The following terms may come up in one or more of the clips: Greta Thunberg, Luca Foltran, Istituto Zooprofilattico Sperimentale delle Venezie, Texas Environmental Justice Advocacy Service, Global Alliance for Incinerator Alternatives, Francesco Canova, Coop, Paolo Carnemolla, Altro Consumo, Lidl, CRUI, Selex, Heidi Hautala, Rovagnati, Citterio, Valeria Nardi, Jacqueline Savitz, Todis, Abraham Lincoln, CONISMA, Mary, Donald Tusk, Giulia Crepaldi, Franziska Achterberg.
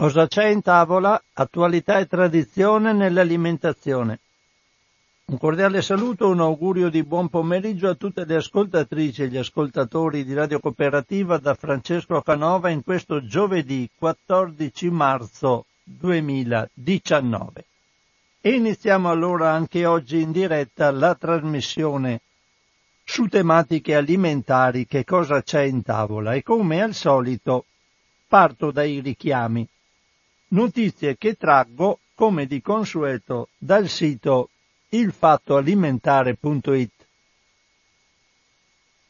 Cosa c'è in tavola? Attualità e tradizione nell'alimentazione. Un cordiale saluto, un augurio di buon pomeriggio a tutte le ascoltatrici e gli ascoltatori di Radio Cooperativa da Francesco Canova in questo giovedì 14 marzo 2019. E iniziamo allora anche oggi in diretta la trasmissione su tematiche alimentari, che cosa c'è in tavola, e come al solito parto dai richiami. Notizie che traggo, come di consueto, dal sito ilfattoalimentare.it.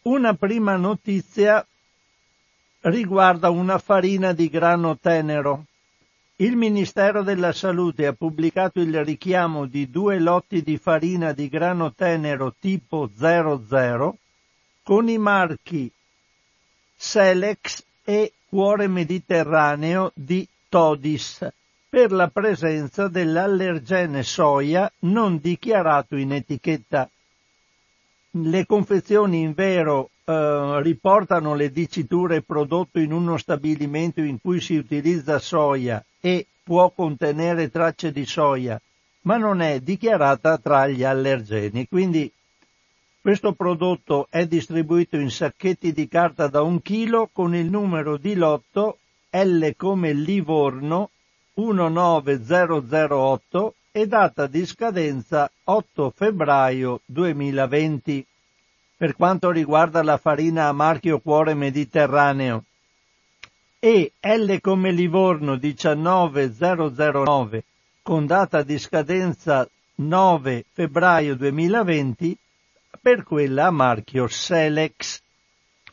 Una prima notizia riguarda una farina di grano tenero. Il Ministero della Salute ha pubblicato il richiamo di 2 lotti di farina di grano tenero tipo 00 con i marchi Selex e Cuore Mediterraneo di Todis, per la presenza dell'allergene soia non dichiarato in etichetta. Le confezioni invero riportano le diciture prodotto in uno stabilimento in cui si utilizza soia e può contenere tracce di soia, ma non è dichiarata tra gli allergeni. Quindi questo prodotto è distribuito in sacchetti di carta da 1 chilo con il numero di lotto L come Livorno 19008 e data di scadenza 8 febbraio 2020. Per quanto riguarda la farina a marchio Cuore Mediterraneo e L come Livorno 19009 con data di scadenza 9 febbraio 2020 per quella a marchio Selex.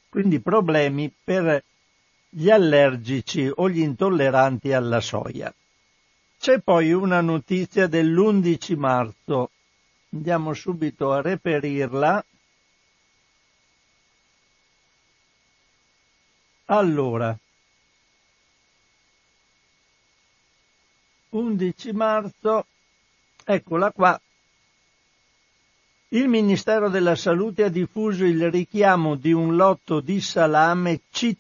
Quindi problemi per gli allergici o gli intolleranti alla soia. C'è poi una notizia dell'11 marzo, andiamo subito a reperirla. Allora, 11 marzo, eccola qua. Il Ministero della Salute ha diffuso il richiamo di 1 lotto di salame Citterino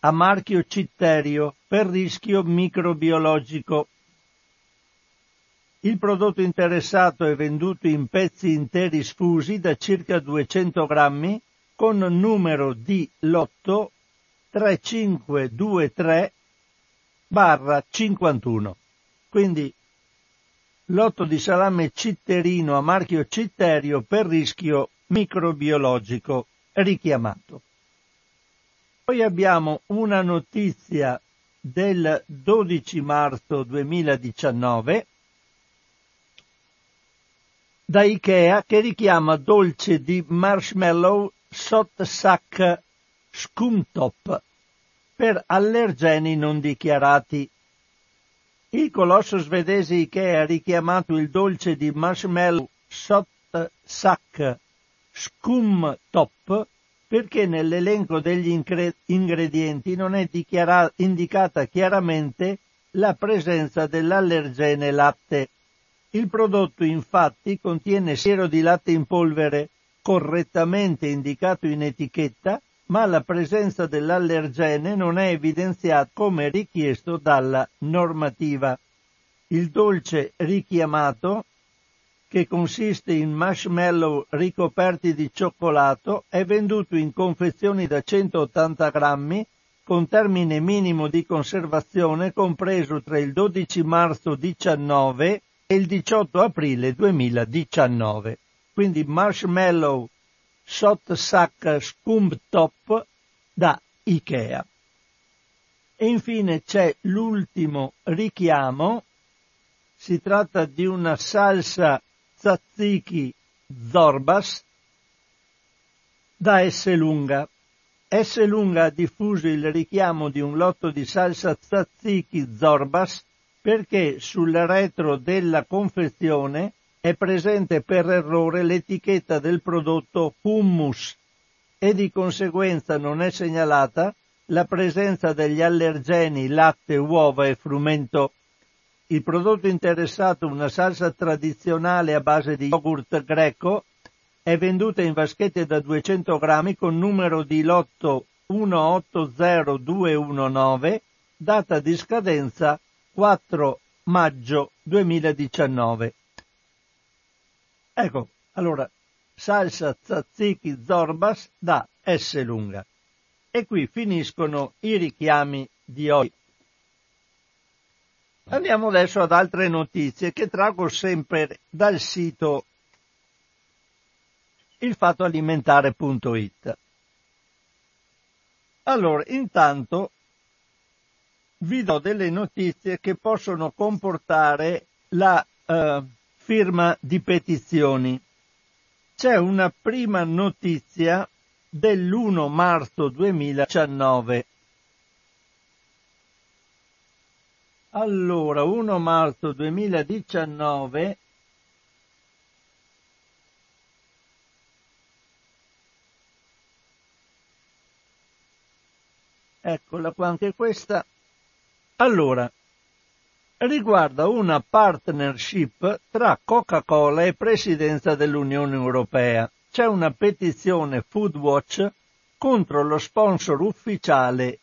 a marchio Citterio per rischio microbiologico. Il prodotto interessato è venduto in pezzi interi sfusi da circa 200 grammi con numero di lotto 3523/51. Quindi lotto di salame Citterino a marchio Citterio per rischio microbiologico richiamato. Poi abbiamo una notizia del 12 marzo 2019 da Ikea che richiama dolce di marshmallow Sotsak Skumtopp per allergeni non dichiarati. Il colosso svedese Ikea ha richiamato il dolce di marshmallow Sotsak Skumtopp perché nell'elenco degli ingredienti non è indicata chiaramente la presenza dell'allergene latte. Il prodotto infatti contiene siero di latte in polvere, correttamente indicato in etichetta, ma la presenza dell'allergene non è evidenziata come richiesto dalla normativa. Il dolce richiamato, che consiste in marshmallow ricoperti di cioccolato, è venduto in confezioni da 180 grammi con termine minimo di conservazione compreso tra il 12 marzo 19 e il 18 aprile 2019. Quindi marshmallow Sotsak Skumtopp da Ikea. E infine c'è l'ultimo richiamo, si tratta di una salsa tzatziki Zorbas da Esselunga. Esselunga ha diffuso il richiamo di 1 lotto di salsa tzatziki Zorbas perché sul retro della confezione è presente per errore l'etichetta del prodotto hummus e di conseguenza non è segnalata la presenza degli allergeni latte, uova e frumento. Il prodotto interessato, una salsa tradizionale a base di yogurt greco, è venduta in vaschette da 200 grammi con numero di lotto 180219 data di scadenza 4 maggio 2019. Ecco, allora, salsa tzatziki Zorbas da Esselunga. E qui finiscono i richiami di oggi. Andiamo adesso ad altre notizie che traggo sempre dal sito ilfattoalimentare.it. Allora, intanto vi do delle notizie che possono comportare la firma di petizioni. C'è una prima notizia dell'1 marzo 2019. Allora, 1 marzo 2019 eccola qua anche questa. Allora, riguarda una partnership tra Coca-Cola e Presidenza dell'Unione Europea. C'è una petizione Foodwatch contro lo sponsor ufficiale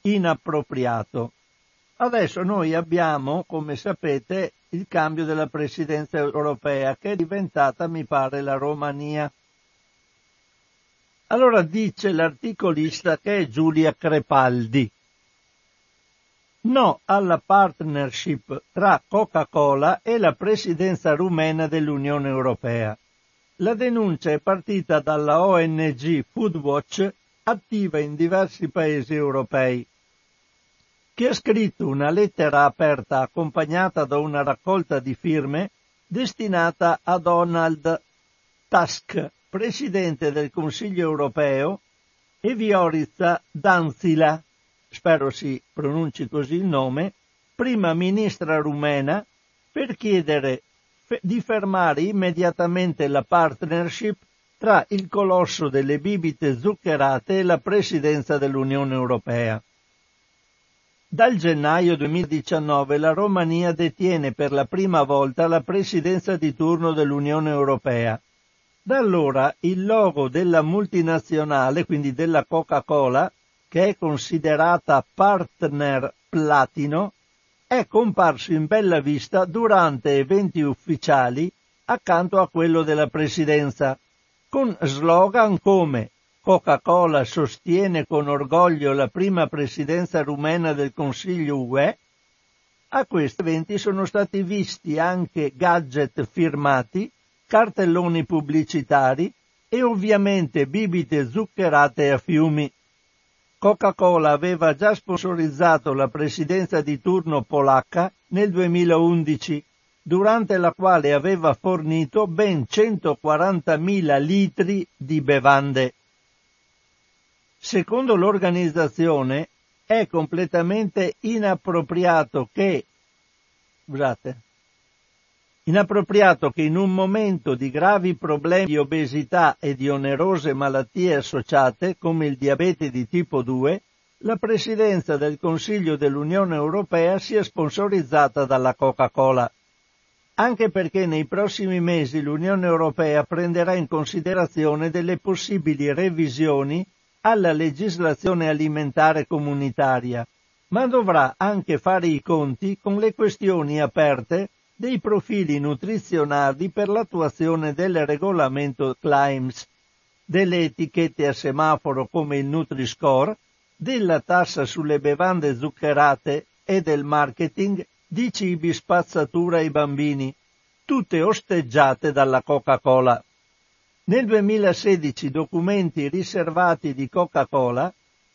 inappropriato. Adesso noi abbiamo, come sapete, il cambio della Presidenza europea, che è diventata, mi pare, la Romania. Allora dice l'articolista, che è Giulia Crepaldi: no alla partnership tra Coca-Cola e la Presidenza rumena dell'Unione Europea. La denuncia è partita dalla ONG Foodwatch, attiva in diversi paesi europei, che ha scritto una lettera aperta accompagnata da una raccolta di firme destinata a Donald Tusk, Presidente del Consiglio europeo, e Viorica Dancila, spero si pronunci così il nome, prima ministra rumena, per chiedere di fermare immediatamente la partnership tra il colosso delle bibite zuccherate e la Presidenza dell'Unione Europea. Dal gennaio 2019 la Romania detiene per la prima volta la presidenza di turno dell'Unione Europea. Da allora il logo della multinazionale, quindi della Coca-Cola, che è considerata partner platino, è comparso in bella vista durante eventi ufficiali accanto a quello della presidenza, con slogan come Coca-Cola sostiene con orgoglio la prima presidenza rumena del Consiglio UE. A questi eventi sono stati visti anche gadget firmati, cartelloni pubblicitari e ovviamente bibite zuccherate a fiumi. Coca-Cola aveva già sponsorizzato la presidenza di turno polacca nel 2011, durante la quale aveva fornito ben 140.000 litri di bevande. Secondo l'organizzazione è completamente inappropriato che in un momento di gravi problemi di obesità e di onerose malattie associate, come il diabete di tipo 2, la Presidenza del Consiglio dell'Unione Europea sia sponsorizzata dalla Coca-Cola. Anche perché nei prossimi mesi l'Unione Europea prenderà in considerazione delle possibili revisioni alla legislazione alimentare comunitaria, ma dovrà anche fare i conti con le questioni aperte dei profili nutrizionali per l'attuazione del regolamento CLIMS, delle etichette a semaforo come il Nutri-Score, della tassa sulle bevande zuccherate e del marketing di cibi spazzatura ai bambini, tutte osteggiate dalla Coca-Cola. Nel 2016 documenti riservati di Coca-Cola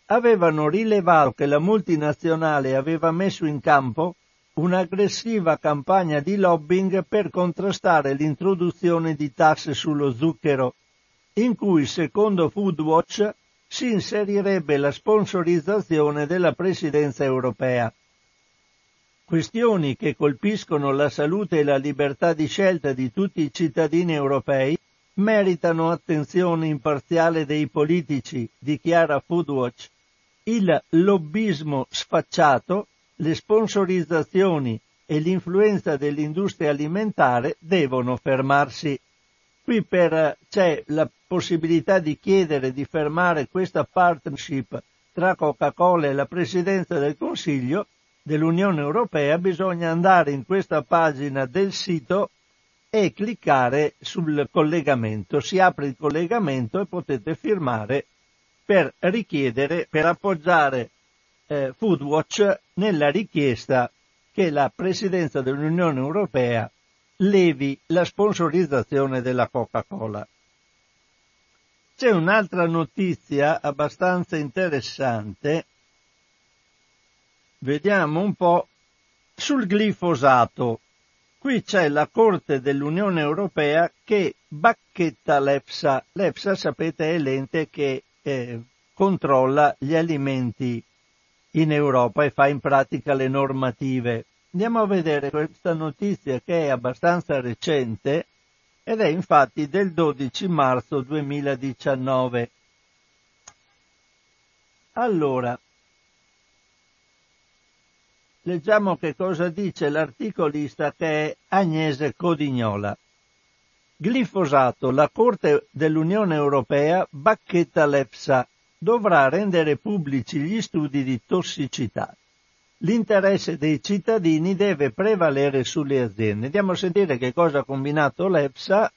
avevano rilevato che la multinazionale aveva messo in campo un'aggressiva campagna di lobbying per contrastare l'introduzione di tasse sullo zucchero, in cui, secondo Foodwatch, si inserirebbe la sponsorizzazione della presidenza europea. Questioni che colpiscono la salute e la libertà di scelta di tutti i cittadini europei meritano attenzione imparziale dei politici, dichiara Foodwatch. Il lobbismo sfacciato, le sponsorizzazioni e l'influenza dell'industria alimentare devono fermarsi. Qui c'è la possibilità di chiedere di fermare questa partnership tra Coca-Cola e la Presidenza del Consiglio dell'Unione Europea, bisogna andare in questa pagina del sito e cliccare sul collegamento. Si apre il collegamento e potete firmare per richiedere, per appoggiare Foodwatch nella richiesta che la Presidenza dell'Unione Europea levi la sponsorizzazione della Coca-Cola. C'è un'altra notizia abbastanza interessante, vediamo un po', sul glifosato. Qui c'è la Corte dell'Unione Europea che bacchetta l'EFSA. L'EFSA, sapete, è l'ente che controlla gli alimenti in Europa e fa in pratica le normative. Andiamo a vedere questa notizia che è abbastanza recente ed è infatti del 12 marzo 2019. Allora, leggiamo che cosa dice l'articolista, che è Agnese Codignola. Glifosato, la Corte dell'Unione Europea bacchetta l'EFSA, dovrà rendere pubblici gli studi di tossicità. L'interesse dei cittadini deve prevalere sulle aziende. Andiamo a sentire che cosa ha combinato l'EFSA,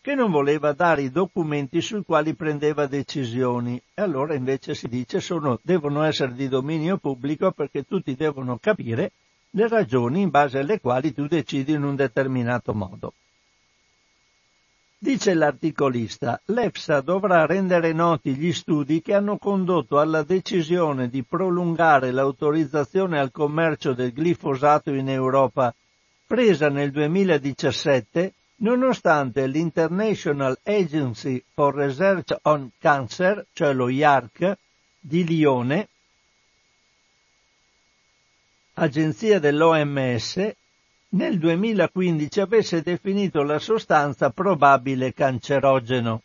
che non voleva dare i documenti sui quali prendeva decisioni. E allora invece si dice devono essere di dominio pubblico, perché tutti devono capire le ragioni in base alle quali tu decidi in un determinato modo. Dice l'articolista, l'EFSA dovrà rendere noti gli studi che hanno condotto alla decisione di prolungare l'autorizzazione al commercio del glifosato in Europa, presa nel 2017, nonostante l'International Agency for Research on Cancer, cioè lo IARC, di Lione, agenzia dell'OMS, nel 2015 avesse definito la sostanza probabile cancerogeno.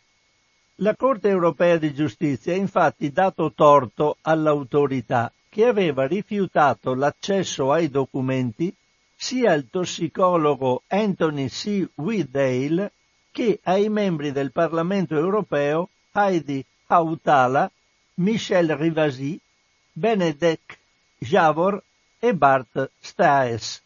La Corte Europea di Giustizia ha infatti dato torto all'autorità, che aveva rifiutato l'accesso ai documenti sia al tossicologo Anthony C. Weedale che ai membri del Parlamento Europeo Heidi Hautala, Michel Rivasi, Benedek Javor e Bart Staes.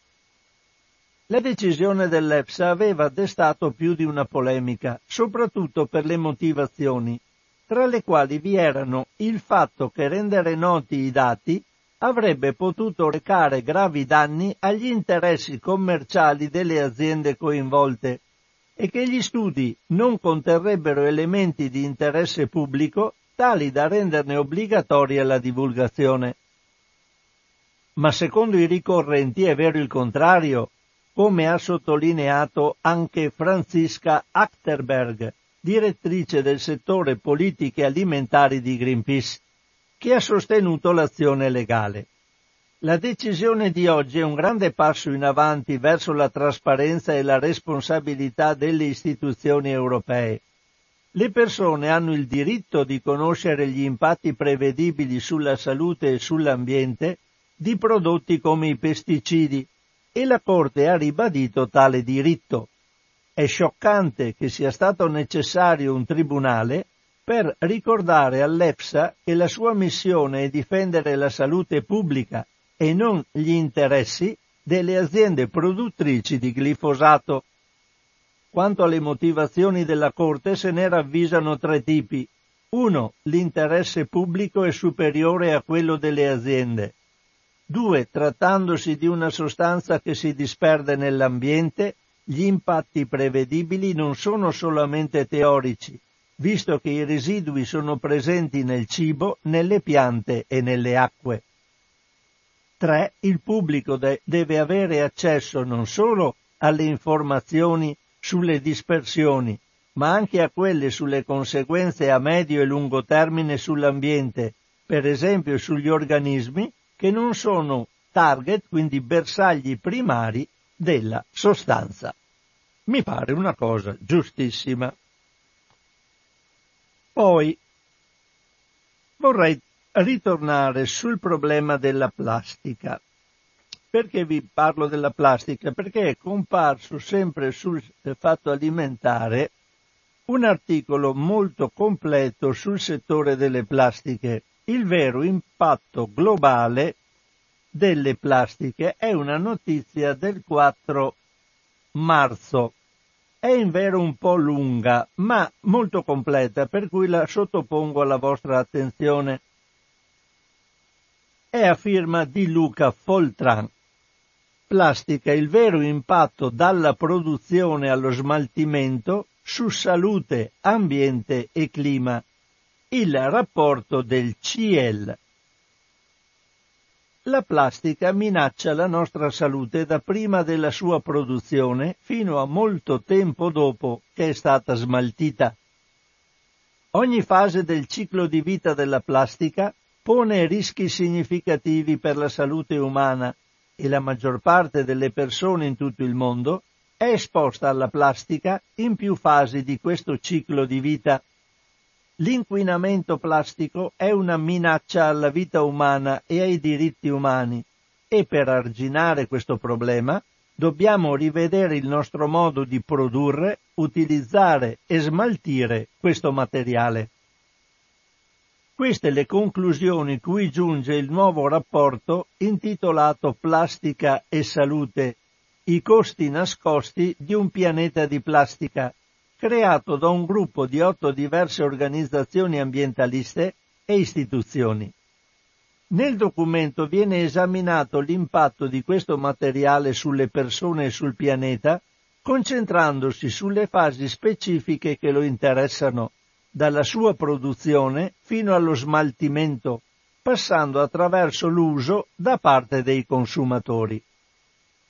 La decisione dell'EFSA aveva destato più di una polemica, soprattutto per le motivazioni, tra le quali vi erano il fatto che rendere noti i dati avrebbe potuto recare gravi danni agli interessi commerciali delle aziende coinvolte e che gli studi non conterrebbero elementi di interesse pubblico tali da renderne obbligatoria la divulgazione. Ma secondo i ricorrenti è vero il contrario, come ha sottolineato anche Franziska Achterberg, direttrice del settore politiche alimentari di Greenpeace, che ha sostenuto l'azione legale. La decisione di oggi è un grande passo in avanti verso la trasparenza e la responsabilità delle istituzioni europee. Le persone hanno il diritto di conoscere gli impatti prevedibili sulla salute e sull'ambiente di prodotti come i pesticidi, e la Corte ha ribadito tale diritto. È scioccante che sia stato necessario un tribunale per ricordare all'EFSA che la sua missione è difendere la salute pubblica e non gli interessi delle aziende produttrici di glifosato. Quanto alle motivazioni della Corte, se ne ravvisano tre tipi. 1. L'interesse pubblico è superiore a quello delle aziende. 2. Trattandosi di una sostanza che si disperde nell'ambiente, gli impatti prevedibili non sono solamente teorici, visto che i residui sono presenti nel cibo, nelle piante e nelle acque. 3. Il pubblico deve avere accesso non solo alle informazioni sulle dispersioni, ma anche a quelle sulle conseguenze a medio e lungo termine sull'ambiente, per esempio sugli organismi, che non sono target, quindi bersagli primari della sostanza. Mi pare una cosa giustissima. Poi vorrei ritornare sul problema della plastica. Perché vi parlo della plastica? Perché è comparso sempre sul Fatto Alimentare un articolo molto completo sul settore delle plastiche. il vero impatto globale delle plastiche è una notizia del 4 marzo. È invero un po' lunga, ma molto completa, per cui la sottopongo alla vostra attenzione. È a firma di Luca Foltran. Plastica, il vero impatto dalla produzione allo smaltimento su salute, ambiente e clima. Il rapporto del CIEL. La plastica minaccia la nostra salute da prima della sua produzione fino a molto tempo dopo che è stata smaltita. Ogni fase del ciclo di vita della plastica pone rischi significativi per la salute umana e la maggior parte delle persone in tutto il mondo è esposta alla plastica in più fasi di questo ciclo di vita. L'inquinamento plastico è una minaccia alla vita umana e ai diritti umani e per arginare questo problema dobbiamo rivedere il nostro modo di produrre, utilizzare e smaltire questo materiale. Queste le conclusioni cui giunge il nuovo rapporto intitolato Plastica e salute, i costi nascosti di un pianeta di plastica, creato da un gruppo di 8 diverse organizzazioni ambientaliste e istituzioni. Nel documento viene esaminato l'impatto di questo materiale sulle persone e sul pianeta, concentrandosi sulle fasi specifiche che lo interessano, dalla sua produzione fino allo smaltimento, passando attraverso l'uso da parte dei consumatori.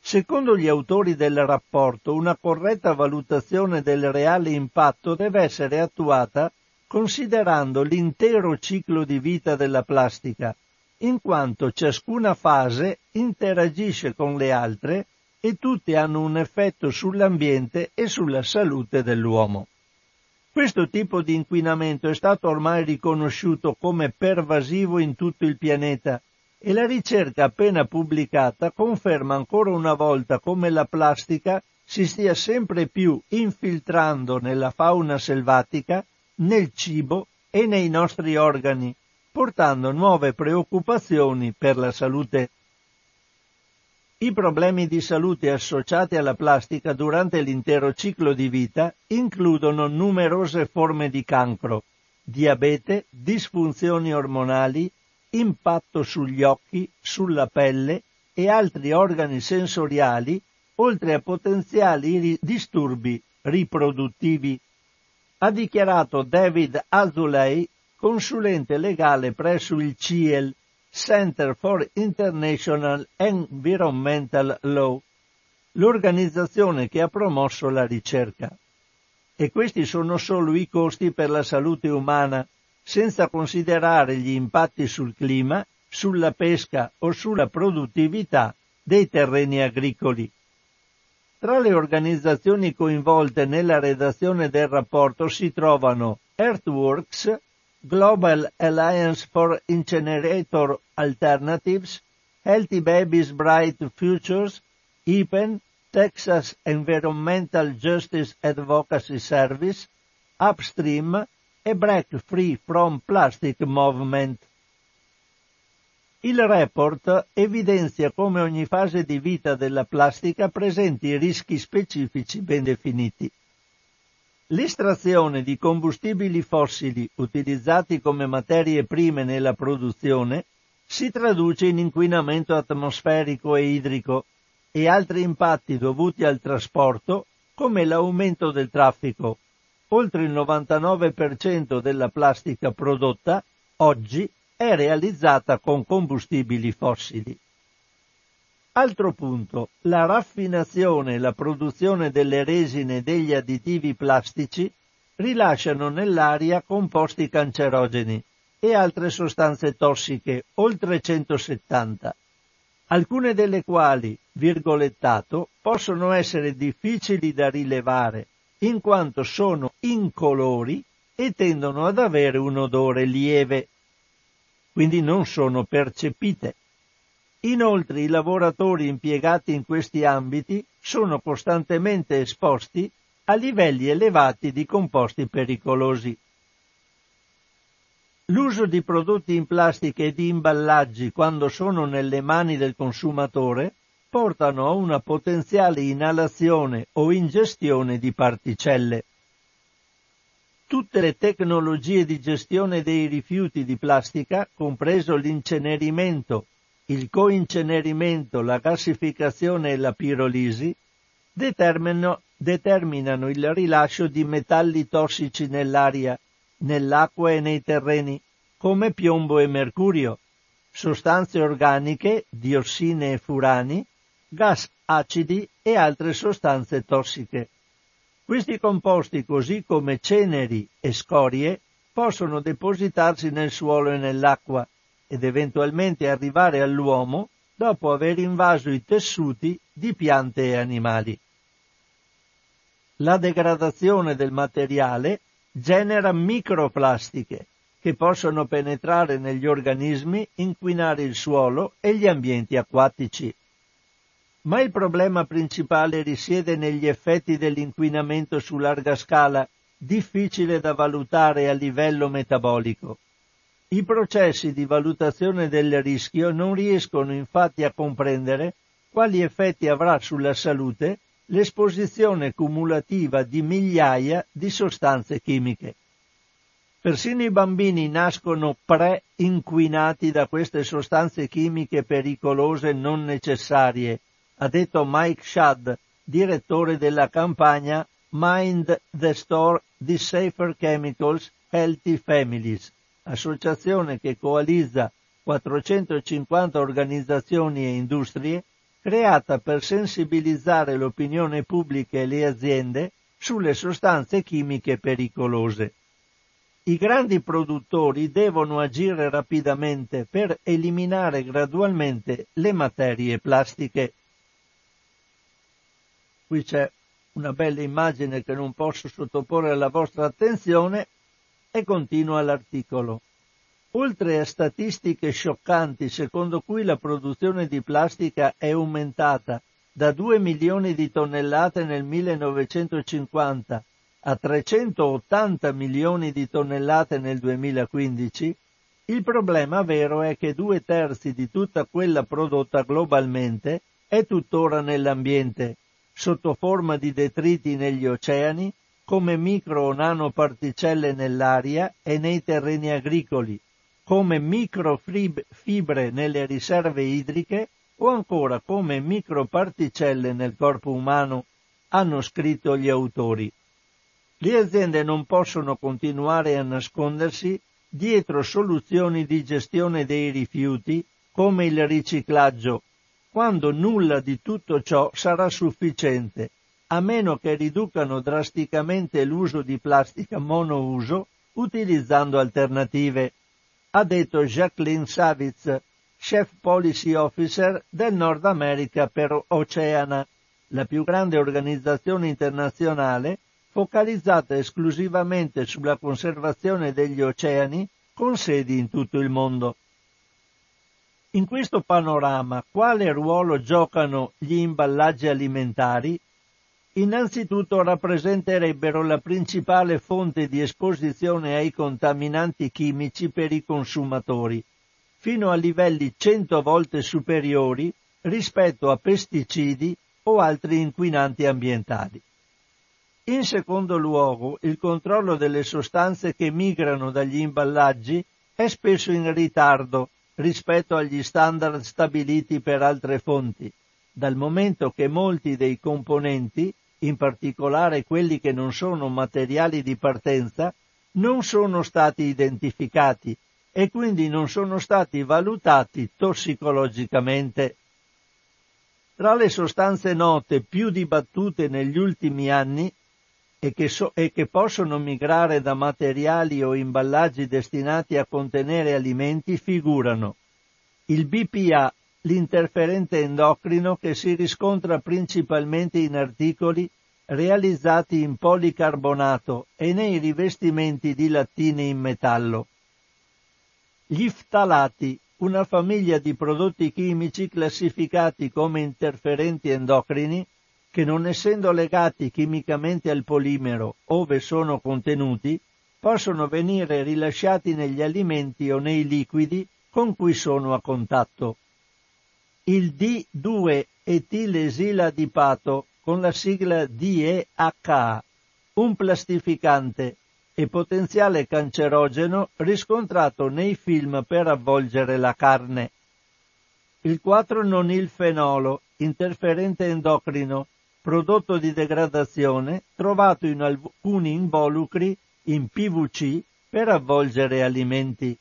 Secondo gli autori del rapporto, una corretta valutazione del reale impatto deve essere attuata considerando l'intero ciclo di vita della plastica, in quanto ciascuna fase interagisce con le altre e tutte hanno un effetto sull'ambiente e sulla salute dell'uomo. Questo tipo di inquinamento è stato ormai riconosciuto come pervasivo in tutto il pianeta, e la ricerca appena pubblicata conferma ancora una volta come la plastica si stia sempre più infiltrando nella fauna selvatica, nel cibo e nei nostri organi, portando nuove preoccupazioni per la salute. I problemi di salute associati alla plastica durante l'intero ciclo di vita includono numerose forme di cancro, diabete, disfunzioni ormonali, impatto sugli occhi, sulla pelle e altri organi sensoriali, oltre a potenziali disturbi riproduttivi, ha dichiarato David Azulay, consulente legale presso il CIEL, Center for International Environmental Law, l'organizzazione che ha promosso la ricerca. E questi sono solo i costi per la salute umana, senza considerare gli impatti sul clima, sulla pesca o sulla produttività dei terreni agricoli. Tra le organizzazioni coinvolte nella redazione del rapporto si trovano Earthworks, Global Alliance for Incinerator Alternatives, Healthy Babies Bright Futures, IPEN, Texas Environmental Justice Advocacy Service, Upstream, e Break Free from Plastic Movement. Il report evidenzia come ogni fase di vita della plastica presenti rischi specifici ben definiti. L'estrazione di combustibili fossili utilizzati come materie prime nella produzione si traduce in inquinamento atmosferico e idrico e altri impatti dovuti al trasporto come l'aumento del traffico. Oltre il 99% della plastica prodotta oggi è realizzata con combustibili fossili. Altro punto, la raffinazione e la produzione delle resine e degli additivi plastici rilasciano nell'aria composti cancerogeni e altre sostanze tossiche, oltre 170, alcune delle quali, virgolettato, possono essere difficili da rilevare, in quanto sono incolori e tendono ad avere un odore lieve, quindi non sono percepite. Inoltre i lavoratori impiegati in questi ambiti sono costantemente esposti a livelli elevati di composti pericolosi. L'uso di prodotti in plastica e di imballaggi quando sono nelle mani del consumatore portano a una potenziale inalazione o ingestione di particelle. Tutte le tecnologie di gestione dei rifiuti di plastica, compreso l'incenerimento, il coincenerimento, la gassificazione e la pirolisi, determinano il rilascio di metalli tossici nell'aria, nell'acqua e nei terreni, come piombo e mercurio, sostanze organiche, diossine e furani, gas acidi e altre sostanze tossiche. Questi composti, così come ceneri e scorie, possono depositarsi nel suolo e nell'acqua ed eventualmente arrivare all'uomo dopo aver invaso i tessuti di piante e animali. La degradazione del materiale genera microplastiche che possono penetrare negli organismi, inquinare il suolo e gli ambienti acquatici. Ma il problema principale risiede negli effetti dell'inquinamento su larga scala, difficile da valutare a livello metabolico. I processi di valutazione del rischio non riescono infatti a comprendere quali effetti avrà sulla salute l'esposizione cumulativa di migliaia di sostanze chimiche. Persino i bambini nascono pre-inquinati da queste sostanze chimiche pericolose non necessarie, ha detto Mike Shad, direttore della campagna Mind the Store di Safer Chemicals Healthy Families, associazione che coalizza 450 organizzazioni e industrie, creata per sensibilizzare l'opinione pubblica e le aziende sulle sostanze chimiche pericolose. I grandi produttori devono agire rapidamente per eliminare gradualmente le materie plastiche. Qui c'è una bella immagine che non posso sottoporre alla vostra attenzione e continua l'articolo. Oltre a statistiche scioccanti secondo cui la produzione di plastica è aumentata da 2 milioni di tonnellate nel 1950 a 380 milioni di tonnellate nel 2015, il problema vero è che 2/3 di tutta quella prodotta globalmente è tuttora nell'ambiente, sotto forma di detriti negli oceani, come micro o nanoparticelle nell'aria e nei terreni agricoli, come microfibre nelle riserve idriche o ancora come microparticelle nel corpo umano, hanno scritto gli autori. Le aziende non possono continuare a nascondersi dietro soluzioni di gestione dei rifiuti come il riciclaggio, quando nulla di tutto ciò sarà sufficiente, a meno che riducano drasticamente l'uso di plastica monouso utilizzando alternative, ha detto Jacqueline Savitz, Chief Policy Officer del Nord America per Oceana, la più grande organizzazione internazionale focalizzata esclusivamente sulla conservazione degli oceani con sedi in tutto il mondo. In questo panorama, quale ruolo giocano gli imballaggi alimentari? Innanzitutto rappresenterebbero la principale fonte di esposizione ai contaminanti chimici per i consumatori, fino a livelli 100 volte superiori rispetto a pesticidi o altri inquinanti ambientali. In secondo luogo, il controllo delle sostanze che migrano dagli imballaggi è spesso in ritardo rispetto agli standard stabiliti per altre fonti, dal momento che molti dei componenti, in particolare quelli che non sono materiali di partenza, non sono stati identificati e quindi non sono stati valutati tossicologicamente. Tra le sostanze note più dibattute negli ultimi anni e che possono migrare da materiali o imballaggi destinati a contenere alimenti figurano il BPA, l'interferente endocrino che si riscontra principalmente in articoli realizzati in policarbonato e nei rivestimenti di lattine in metallo. Gli ftalati, una famiglia di prodotti chimici classificati come interferenti endocrini che non essendo legati chimicamente al polimero ove sono contenuti possono venire rilasciati negli alimenti o nei liquidi con cui sono a contatto. Il D2-etilesiliadipato con la sigla DEHA, un plastificante e potenziale cancerogeno riscontrato nei film per avvolgere la carne. Il 4-nonilfenolo, interferente endocrino, prodotto di degradazione, trovato in alcuni involucri in PVC per avvolgere alimenti.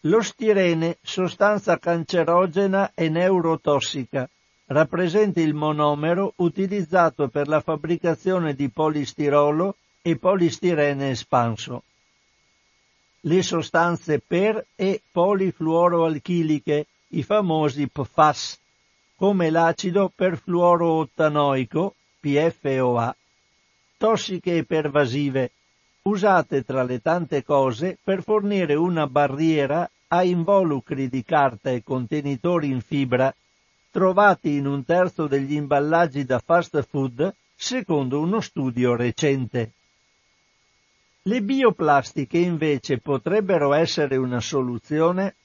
Lo stirene, sostanza cancerogena e neurotossica, rappresenta il monomero utilizzato per la fabbricazione di polistirolo e polistirene espanso. Le sostanze per e polifluoroalchiliche, i famosi PFAS, come l'acido perfluoroottanoico, PFOA, tossiche e pervasive, usate tra le tante cose per fornire una barriera a involucri di carta e contenitori in fibra trovati in un terzo degli imballaggi da fast food, secondo uno studio recente. Le bioplastiche invece potrebbero essere una soluzione?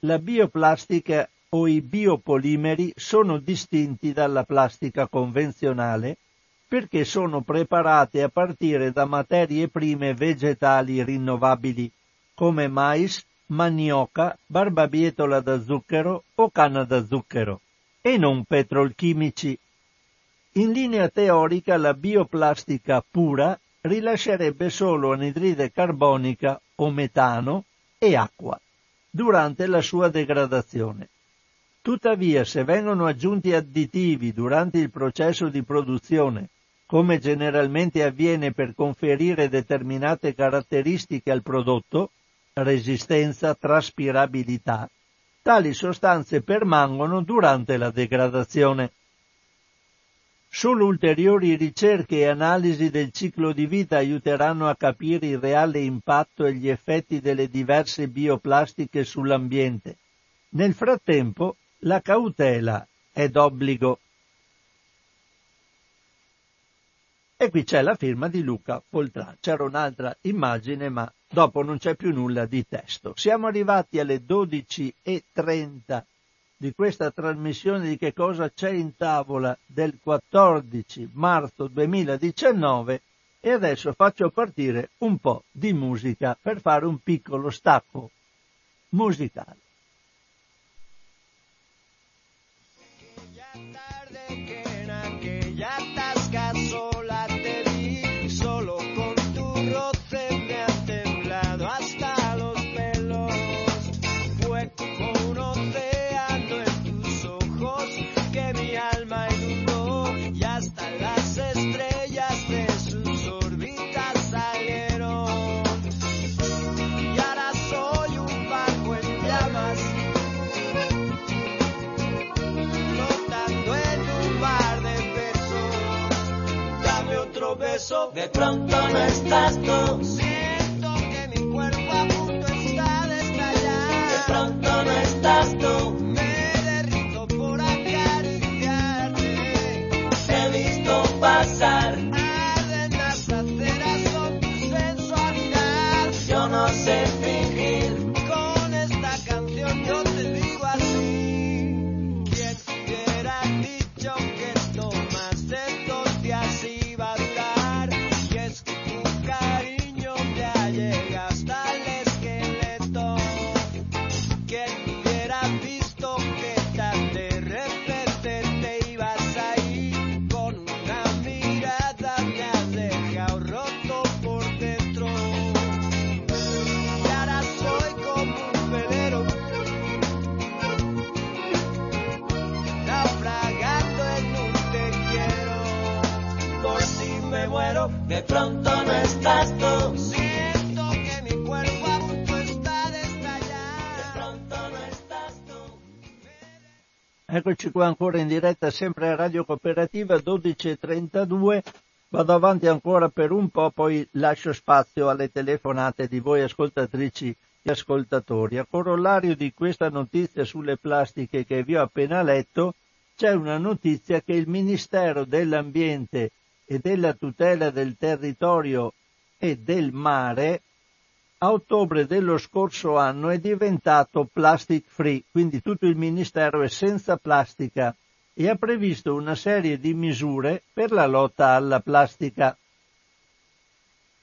La bioplastica o i biopolimeri sono distinti dalla plastica convenzionale perché sono preparate a partire da materie prime vegetali rinnovabili, come mais, manioca, barbabietola da zucchero o canna da zucchero, e non petrolchimici. In linea teorica la bioplastica pura rilascerebbe solo anidride carbonica o metano e acqua durante la sua degradazione. Tuttavia, se vengono aggiunti additivi durante il processo di produzione, come generalmente avviene per conferire determinate caratteristiche al prodotto, resistenza, traspirabilità, tali sostanze permangono durante la degradazione. Solo ulteriori ricerche e analisi del ciclo di vita aiuteranno a capire il reale impatto e gli effetti delle diverse bioplastiche sull'ambiente. Nel frattempo, la cautela è d'obbligo. E qui c'è la firma di Luca Foltran. C'era un'altra immagine, ma dopo non c'è più nulla di testo. Siamo arrivati alle 12:30 di questa trasmissione di Che cosa c'è in tavola del 14 marzo 2019 e adesso faccio partire un po' di musica per fare un piccolo stacco musicale. De pronto no estás tú, siento que mi cuerpo a punto está de estallar. De pronto no estás tú, me derrito por acariciarte. Te he visto pasar, arden las aceras con tu sensualidad. Yo no sé fingir, con esta canción yo te digo así. Quien hubiera dicho que tomas estos días iba a durar. De pronto no estás tú, siento que mi cuerpo a punto está de estallar. De pronto no estás tú. Eccoci qua ancora in diretta, sempre a Radio Cooperativa, 12:32. Vado avanti ancora per un po', poi lascio spazio alle telefonate di voi ascoltatrici e ascoltatori. A corollario di questa notizia sulle plastiche che vi ho appena letto, c'è una notizia che il Ministero dell'Ambiente e della tutela del territorio e del mare, a ottobre dello scorso anno è diventato plastic free, quindi tutto il ministero è senza plastica, e ha previsto una serie di misure per la lotta alla plastica.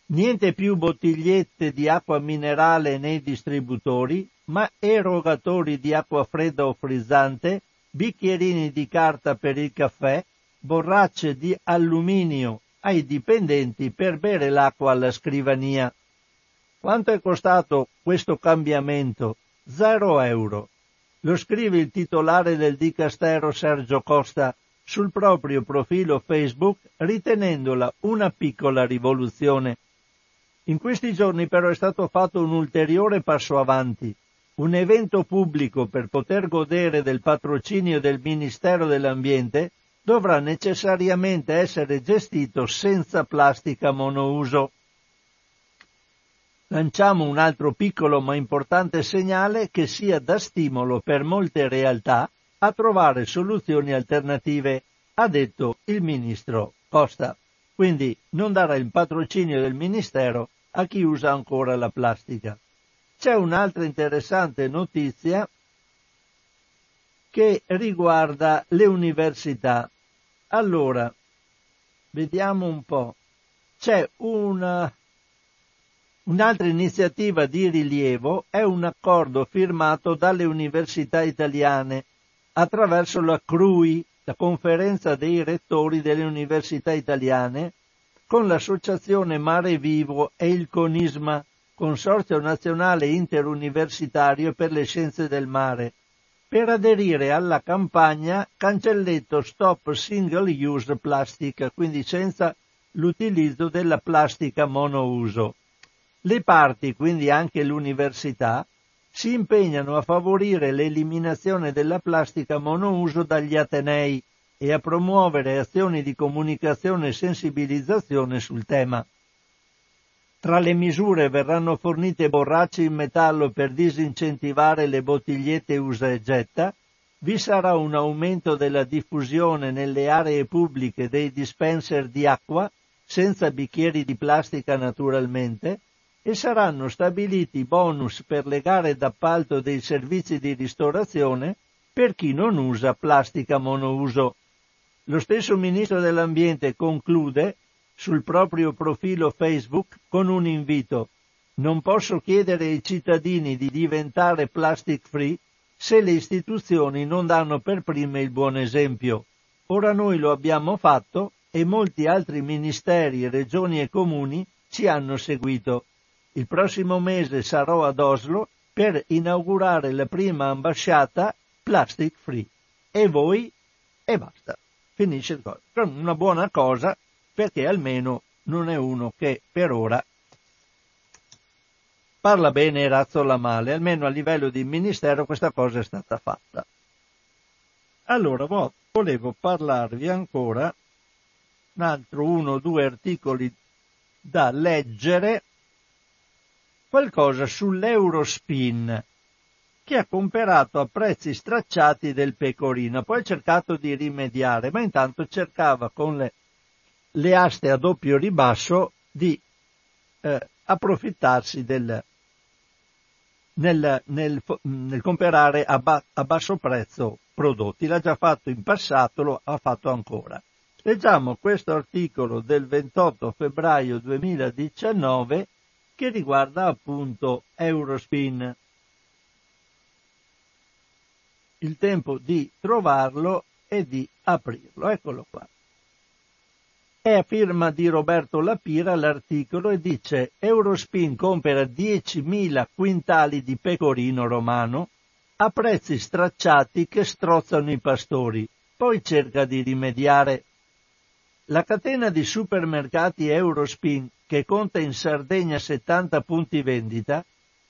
Niente più bottigliette di acqua minerale nei distributori, ma erogatori di acqua fredda o frizzante, bicchierini di carta per il caffè, borracce di alluminio ai dipendenti per bere l'acqua alla scrivania. Quanto è costato questo cambiamento? 0 euro. Lo scrive il titolare del dicastero Sergio Costa sul proprio profilo Facebook, ritenendola una piccola rivoluzione. In questi giorni però è stato fatto un ulteriore passo avanti. Un evento pubblico, per poter godere del patrocinio del Ministero dell'Ambiente, dovrà necessariamente essere gestito senza plastica monouso. Lanciamo un altro piccolo ma importante segnale che sia da stimolo per molte realtà a trovare soluzioni alternative, ha detto il ministro Costa. Quindi non darà il patrocinio del ministero a chi usa ancora la plastica. C'è un'altra interessante notizia che riguarda le università. Allora, vediamo un po'. C'è un'altra iniziativa di rilievo, è un accordo firmato dalle università italiane attraverso la CRUI, la Conferenza dei Rettori delle Università Italiane, con l'Associazione Mare Vivo e il CONISMA, Consorzio Nazionale Interuniversitario per le Scienze del Mare, per aderire alla campagna Cancelletto Stop Single Use Plastic, quindi senza l'utilizzo della plastica monouso. Le parti, quindi anche l'università, si impegnano a favorire l'eliminazione della plastica monouso dagli atenei e a promuovere azioni di comunicazione e sensibilizzazione sul tema. Tra le misure verranno fornite borracce in metallo per disincentivare le bottigliette usa e getta, vi sarà un aumento della diffusione nelle aree pubbliche dei dispenser di acqua, senza bicchieri di plastica naturalmente, e saranno stabiliti bonus per le gare d'appalto dei servizi di ristorazione per chi non usa plastica monouso. Lo stesso Ministro dell'Ambiente conclude sul proprio profilo Facebook con un invito: non posso chiedere ai cittadini di diventare plastic free se le istituzioni non danno per prime il buon esempio. Ora noi lo abbiamo fatto e molti altri ministeri, regioni e comuni ci hanno seguito. Il prossimo mese sarò ad Oslo per inaugurare la prima ambasciata plastic free. E voi? E basta. Finisce il gol. Una buona cosa, perché almeno non è uno che per ora parla bene e razzola male, almeno a livello di ministero questa cosa è stata fatta. Allora, volevo parlarvi ancora un altro 1 o 2 articoli da leggere, qualcosa sull'Eurospin, che ha comperato a prezzi stracciati del pecorino, poi ha cercato di rimediare, ma intanto cercava con le aste a doppio ribasso di approfittarsi nel comprare a basso prezzo prodotti. L'ha già fatto in passato, lo ha fatto ancora. Leggiamo questo articolo del 28 febbraio 2019 che riguarda appunto Eurospin. Il tempo di trovarlo e di aprirlo. Eccolo qua. È a firma di Roberto Lapira l'articolo e dice: Eurospin compra 10.000 quintali di pecorino romano a prezzi stracciati che strozzano i pastori, poi cerca di rimediare. La catena di supermercati Eurospin, che conta in Sardegna 70 punti vendita,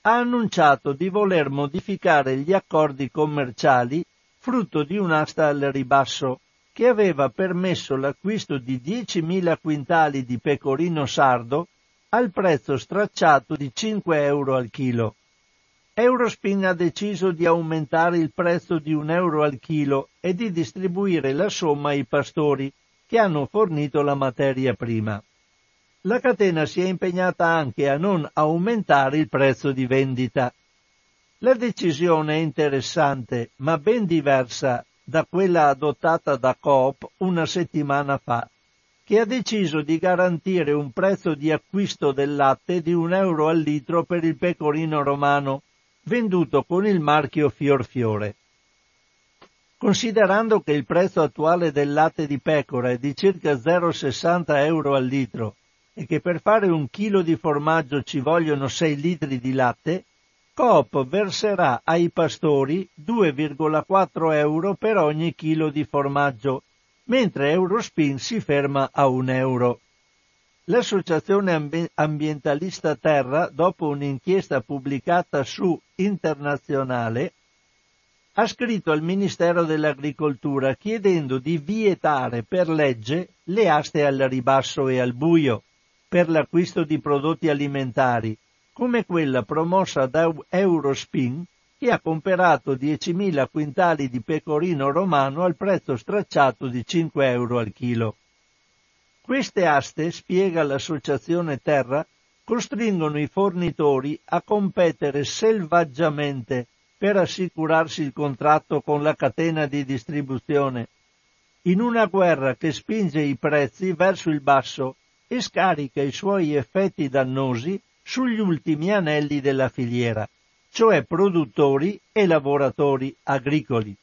ha annunciato di voler modificare gli accordi commerciali frutto di un'asta al ribasso, che aveva permesso l'acquisto di 10.000 quintali di pecorino sardo al prezzo stracciato di 5 euro al chilo. Eurospin ha deciso di aumentare il prezzo di 1 euro al chilo e di distribuire la somma ai pastori che hanno fornito la materia prima. la catena si è impegnata anche a non aumentare il prezzo di vendita. La decisione è interessante, ma ben diversa da quella adottata da Coop una settimana fa, che ha deciso di garantire un prezzo di acquisto del latte di €1 al litro per il pecorino romano, venduto con il marchio Fiorfiore. Considerando che il prezzo attuale del latte di pecora è di circa €0,60 al litro e che per fare un chilo di formaggio ci vogliono 6 litri di latte, Coop verserà ai pastori €2,4 per ogni chilo di formaggio, mentre Eurospin si ferma a €1. L'associazione ambientalista Terra, dopo un'inchiesta pubblicata su Internazionale, ha scritto al Ministero dell'Agricoltura chiedendo di vietare per legge le aste al ribasso e al buio per l'acquisto di prodotti alimentari, come quella promossa da Eurospin, che ha comperato 10.000 quintali di pecorino romano al prezzo stracciato di €5 al chilo. Queste aste, spiega l'associazione Terra, costringono i fornitori a competere selvaggiamente per assicurarsi il contratto con la catena di distribuzione, in una guerra che spinge i prezzi verso il basso e scarica i suoi effetti dannosi sugli ultimi anelli della filiera, cioè produttori e lavoratori agricoli.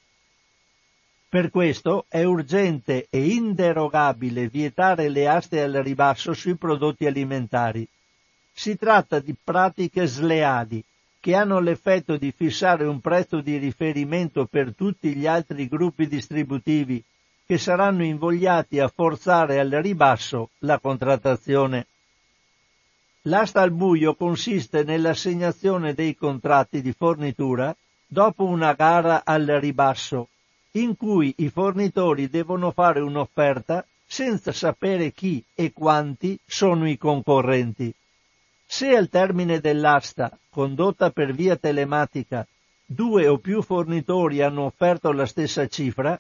Per questo è urgente e inderogabile vietare le aste al ribasso sui prodotti alimentari. Si tratta di pratiche sleali che hanno l'effetto di fissare un prezzo di riferimento per tutti gli altri gruppi distributivi, che saranno invogliati a forzare al ribasso la contrattazione. L'asta al buio consiste nell'assegnazione dei contratti di fornitura dopo una gara al ribasso, in cui i fornitori devono fare un'offerta senza sapere chi e quanti sono i concorrenti. Se al termine dell'asta, condotta per via telematica, 2 o più fornitori hanno offerto la stessa cifra,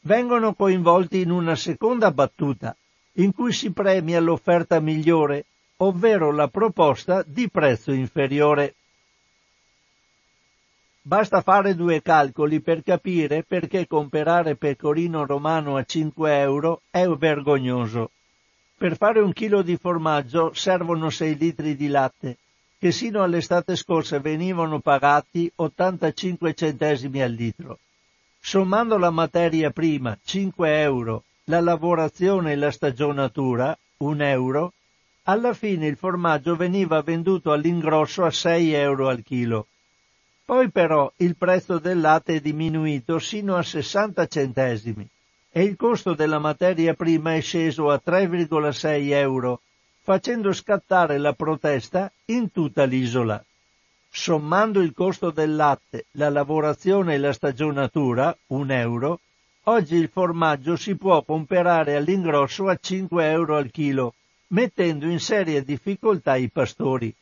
vengono coinvolti in una seconda battuta, in cui si premia l'offerta migliore, ovvero la proposta di prezzo inferiore. Basta fare 2 calcoli per capire perché comprare pecorino romano a €5 è vergognoso. Per fare un chilo di formaggio servono 6 litri di latte, che sino all'estate scorsa venivano pagati 85 centesimi al litro. Sommando la materia prima, €5, la lavorazione e la stagionatura, €1, alla fine il formaggio veniva venduto all'ingrosso a €6 al chilo. Poi però il prezzo del latte è diminuito sino a 60 centesimi e il costo della materia prima è sceso a €3,6, facendo scattare la protesta in tutta l'isola. Sommando il costo del latte, la lavorazione e la stagionatura, €1, oggi il formaggio si può comprare all'ingrosso a €5 al chilo, mettendo in seria difficoltà i pastori.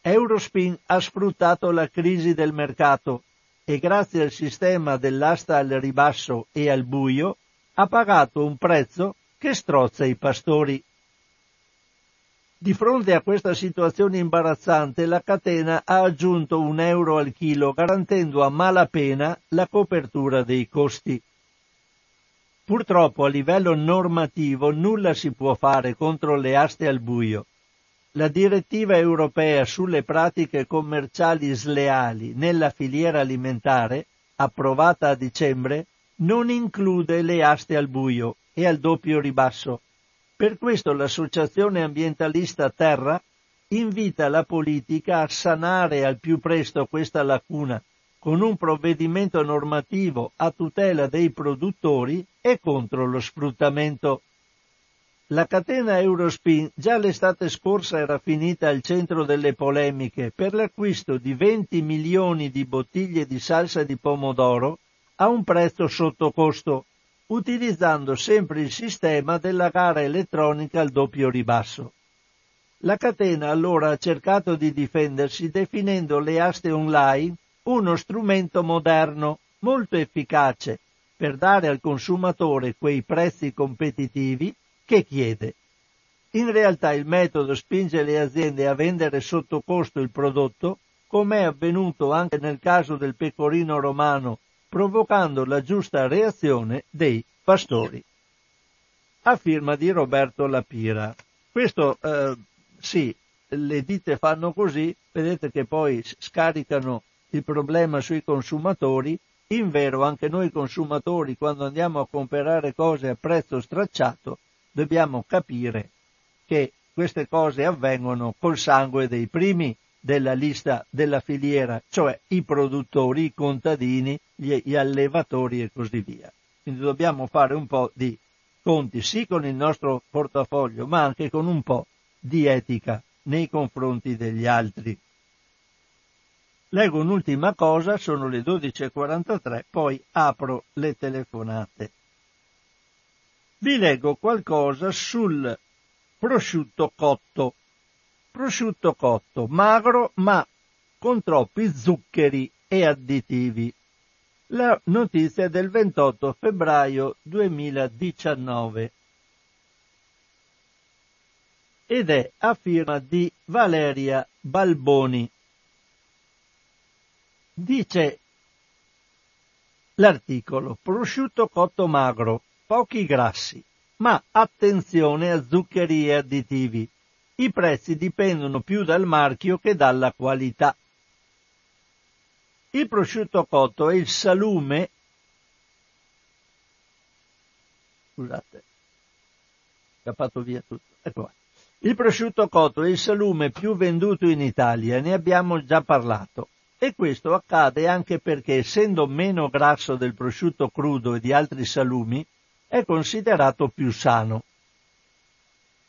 Eurospin ha sfruttato la crisi del mercato e grazie al sistema dell'asta al ribasso e al buio ha pagato un prezzo che strozza i pastori. Di fronte a questa situazione imbarazzante, la catena ha aggiunto €1 al chilo, garantendo a malapena la copertura dei costi. Purtroppo a livello normativo nulla si può fare contro le aste al buio. La direttiva europea sulle pratiche commerciali sleali nella filiera alimentare, approvata a dicembre, non include le aste al buio e al doppio ribasso. Per questo l'associazione ambientalista Terra invita la politica a sanare al più presto questa lacuna con un provvedimento normativo a tutela dei produttori e contro lo sfruttamento. La catena Eurospin già l'estate scorsa era finita al centro delle polemiche per l'acquisto di 20 milioni di bottiglie di salsa di pomodoro a un prezzo sotto costo, utilizzando sempre il sistema della gara elettronica al doppio ribasso. La catena allora ha cercato di difendersi definendo le aste online uno strumento moderno, molto efficace, per dare al consumatore quei prezzi competitivi che chiede. In realtà il metodo spinge le aziende a vendere sotto costo il prodotto, come è avvenuto anche nel caso del pecorino romano, provocando la giusta reazione dei pastori. A firma di Roberto Lapira. Questo, sì, le ditte fanno così, vedete che poi scaricano il problema sui consumatori. Invero anche noi consumatori, quando andiamo a comprare cose a prezzo stracciato, dobbiamo capire che queste cose avvengono col sangue dei primi della lista della filiera, cioè i produttori, i contadini, gli allevatori e così via. Quindi dobbiamo fare un po' di conti, sì con il nostro portafoglio, ma anche con un po' di etica nei confronti degli altri. Leggo un'ultima cosa, sono le 12.43, poi apro le telefonate. Vi leggo qualcosa sul prosciutto cotto. Prosciutto cotto, magro ma con troppi zuccheri e additivi. La notizia è del 28 febbraio 2019 ed è a firma di Valeria Balboni. Dice l'articolo: prosciutto cotto magro, pochi grassi, ma attenzione a zuccheri e additivi. I prezzi dipendono più dal marchio che dalla qualità. Il prosciutto cotto è il salume, scusate, scappato via tutto, ecco qua. Il prosciutto cotto è il salume più venduto in Italia, ne abbiamo già parlato. E questo accade anche perché, essendo meno grasso del prosciutto crudo e di altri salumi, è considerato più sano.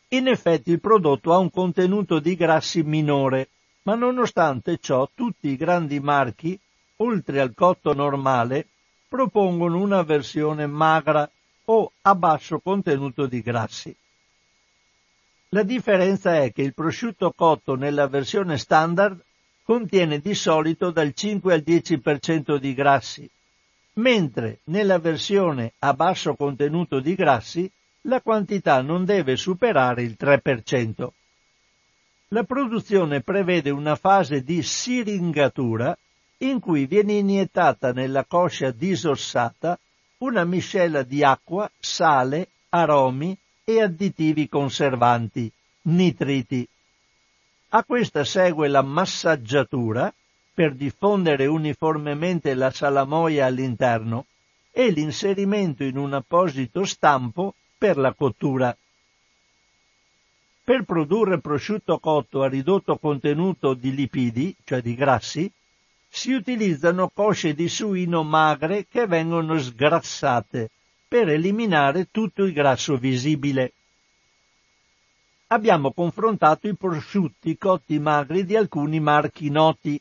In effetti il prodotto ha un contenuto di grassi minore, ma nonostante ciò tutti i grandi marchi, oltre al cotto normale, propongono una versione magra o a basso contenuto di grassi. La differenza è che il prosciutto cotto nella versione standard contiene di solito dal 5 al 10% di grassi, mentre nella versione a basso contenuto di grassi la quantità non deve superare il 3%. La produzione prevede una fase di siringatura in cui viene iniettata nella coscia disossata una miscela di acqua, sale, aromi e additivi conservanti, nitriti. A questa segue la massaggiatura per diffondere uniformemente la salamoia all'interno e l'inserimento in un apposito stampo per la cottura. Per produrre prosciutto cotto a ridotto contenuto di lipidi, cioè di grassi, si utilizzano cosce di suino magre che vengono sgrassate per eliminare tutto il grasso visibile. Abbiamo confrontato i prosciutti cotti magri di alcuni marchi noti: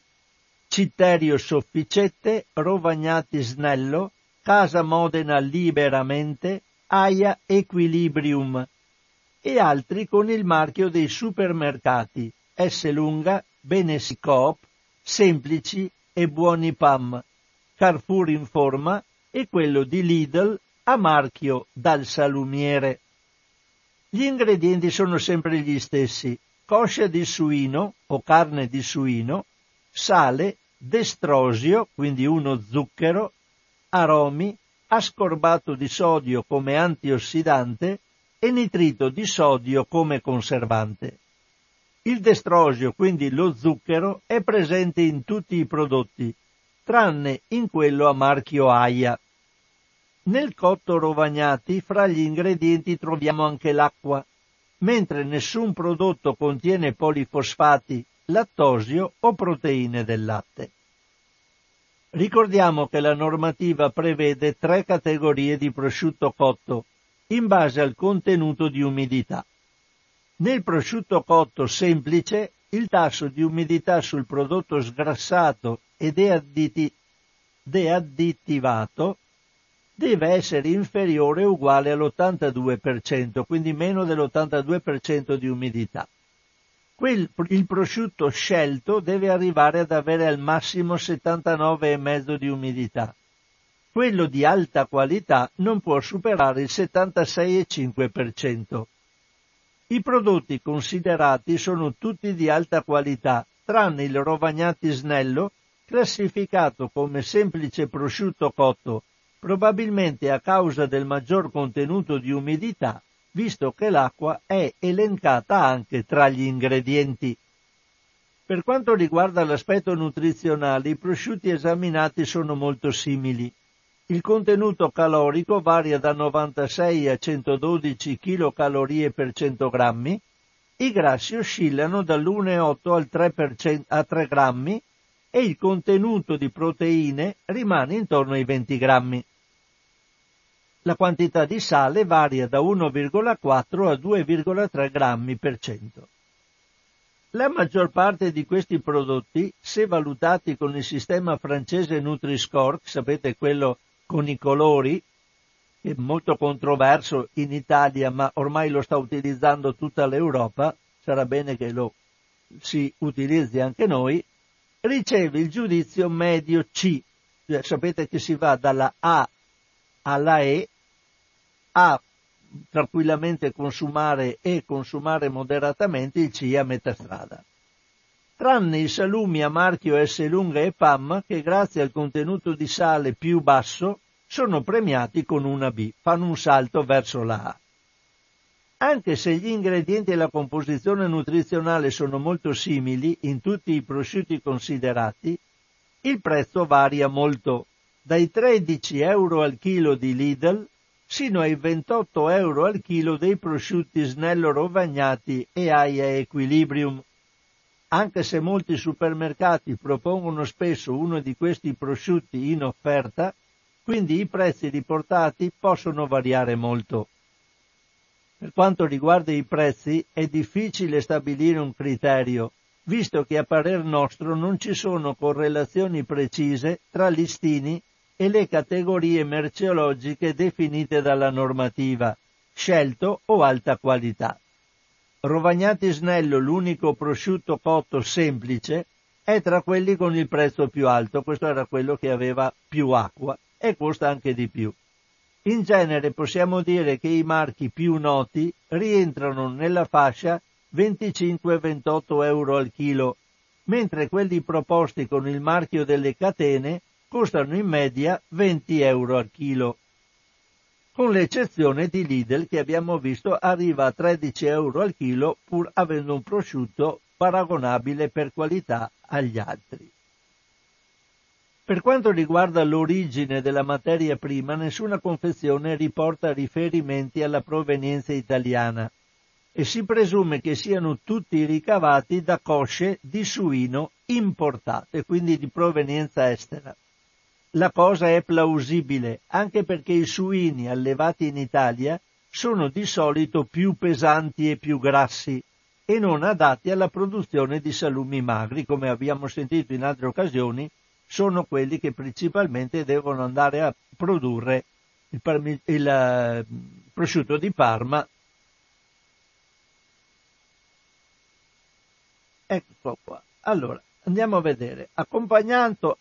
Citterio Sofficette, Rovagnati Snello, Casa Modena Liberamente, AIA Equilibrium e altri con il marchio dei supermercati Esselunga, Benesi Coop, Semplici e Buoni Pam, Carrefour in Forma e quello di Lidl a marchio Dal Salumiere. Gli ingredienti sono sempre gli stessi: coscia di suino o carne di suino, sale, destrosio, quindi uno zucchero, aromi, ascorbato di sodio come antiossidante e nitrito di sodio come conservante. Il destrosio, quindi lo zucchero, è presente in tutti i prodotti, tranne in quello a marchio AIA. Nel cotto Rovagnati fra gli ingredienti troviamo anche l'acqua, mentre nessun prodotto contiene polifosfati, lattosio o proteine del latte. Ricordiamo che la normativa prevede 3 categorie di prosciutto cotto, in base al contenuto di umidità. Nel prosciutto cotto semplice, il tasso di umidità sul prodotto sgrassato e deadditivato deve essere inferiore o uguale all'82%, quindi meno dell'82% di umidità. Il prosciutto scelto deve arrivare ad avere al massimo 79,5% di umidità. Quello di alta qualità non può superare il 76,5%. I prodotti considerati sono tutti di alta qualità, tranne il Rovagnati Snello, classificato come semplice prosciutto cotto, probabilmente a causa del maggior contenuto di umidità, visto che l'acqua è elencata anche tra gli ingredienti. Per quanto riguarda l'aspetto nutrizionale, i prosciutti esaminati sono molto simili. Il contenuto calorico varia da 96 a 112 kcal per 100 grammi, i grassi oscillano dall'1,8 al 3% a 3 grammi e il contenuto di proteine rimane intorno ai 20 grammi. La quantità di sale varia da 1,4 a 2,3 grammi per cento. La maggior parte di questi prodotti, se valutati con il sistema francese Nutri-Score, sapete quello con i colori, che è molto controverso in Italia, ma ormai lo sta utilizzando tutta l'Europa, sarà bene che lo si utilizzi anche noi, riceve il giudizio medio C, cioè, sapete che si va dalla A alla E, A tranquillamente consumare e consumare moderatamente, il C a metà strada. Tranne i salumi a marchio Esselunga e Pam, che grazie al contenuto di sale più basso sono premiati con una B, fanno un salto verso la A. Anche se gli ingredienti e la composizione nutrizionale sono molto simili in tutti i prosciutti considerati, il prezzo varia molto, dai 13 euro al chilo di Lidl sino ai 28 euro al chilo dei prosciutti Snello Rovagnati e AIA Equilibrium. Anche se molti supermercati propongono spesso uno di questi prosciutti in offerta, quindi i prezzi riportati possono variare molto. Per quanto riguarda i prezzi, è difficile stabilire un criterio, visto che a parer nostro non ci sono correlazioni precise tra listini e le categorie merceologiche definite dalla normativa, scelto o alta qualità. Rovagnati Snello, l'unico prosciutto cotto semplice, è tra quelli con il prezzo più alto, questo era quello che aveva più acqua e costa anche di più. In genere possiamo dire che i marchi più noti rientrano nella fascia 25-28 euro al chilo, mentre quelli proposti con il marchio delle catene costano in media 20 euro al chilo, con l'eccezione di Lidl che abbiamo visto arriva a 13 euro al chilo pur avendo un prosciutto paragonabile per qualità agli altri. Per quanto riguarda l'origine della materia prima, nessuna confezione riporta riferimenti alla provenienza italiana e si presume che siano tutti ricavati da cosce di suino importate, quindi di provenienza estera. La cosa è plausibile, anche perché i suini allevati in Italia sono di solito più pesanti e più grassi e non adatti alla produzione di salumi magri, come abbiamo sentito in altre occasioni, sono quelli che principalmente devono andare a produrre il prosciutto di Parma. Ecco qua. Allora, andiamo a vedere. Accompagnato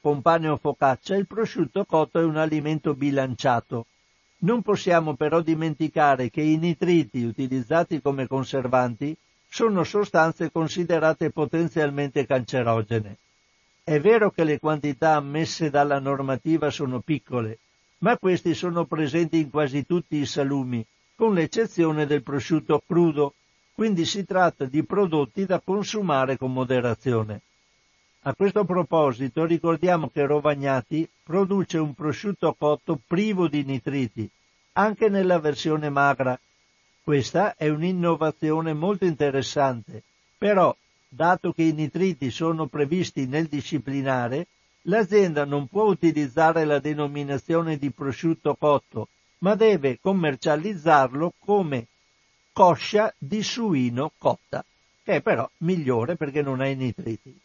con pane o focaccia, il prosciutto cotto è un alimento bilanciato. Non possiamo però dimenticare che i nitriti utilizzati come conservanti sono sostanze considerate potenzialmente cancerogene. È vero che le quantità ammesse dalla normativa sono piccole, ma questi sono presenti in quasi tutti i salumi, con l'eccezione del prosciutto crudo, quindi si tratta di prodotti da consumare con moderazione. A questo proposito ricordiamo che Rovagnati produce un prosciutto cotto privo di nitriti, anche nella versione magra. Questa è un'innovazione molto interessante, però dato che i nitriti sono previsti nel disciplinare, l'azienda non può utilizzare la denominazione di prosciutto cotto, ma deve commercializzarlo come coscia di suino cotta, che è però migliore perché non ha i nitriti.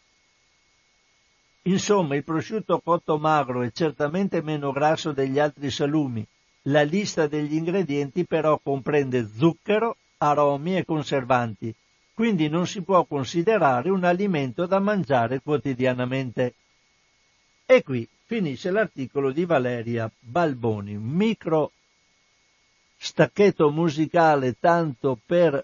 Insomma, il prosciutto cotto magro è certamente meno grasso degli altri salumi. La lista degli ingredienti però comprende zucchero, aromi e conservanti, quindi non si può considerare un alimento da mangiare quotidianamente. E qui finisce l'articolo di Valeria Balboni, micro stacchetto musicale tanto per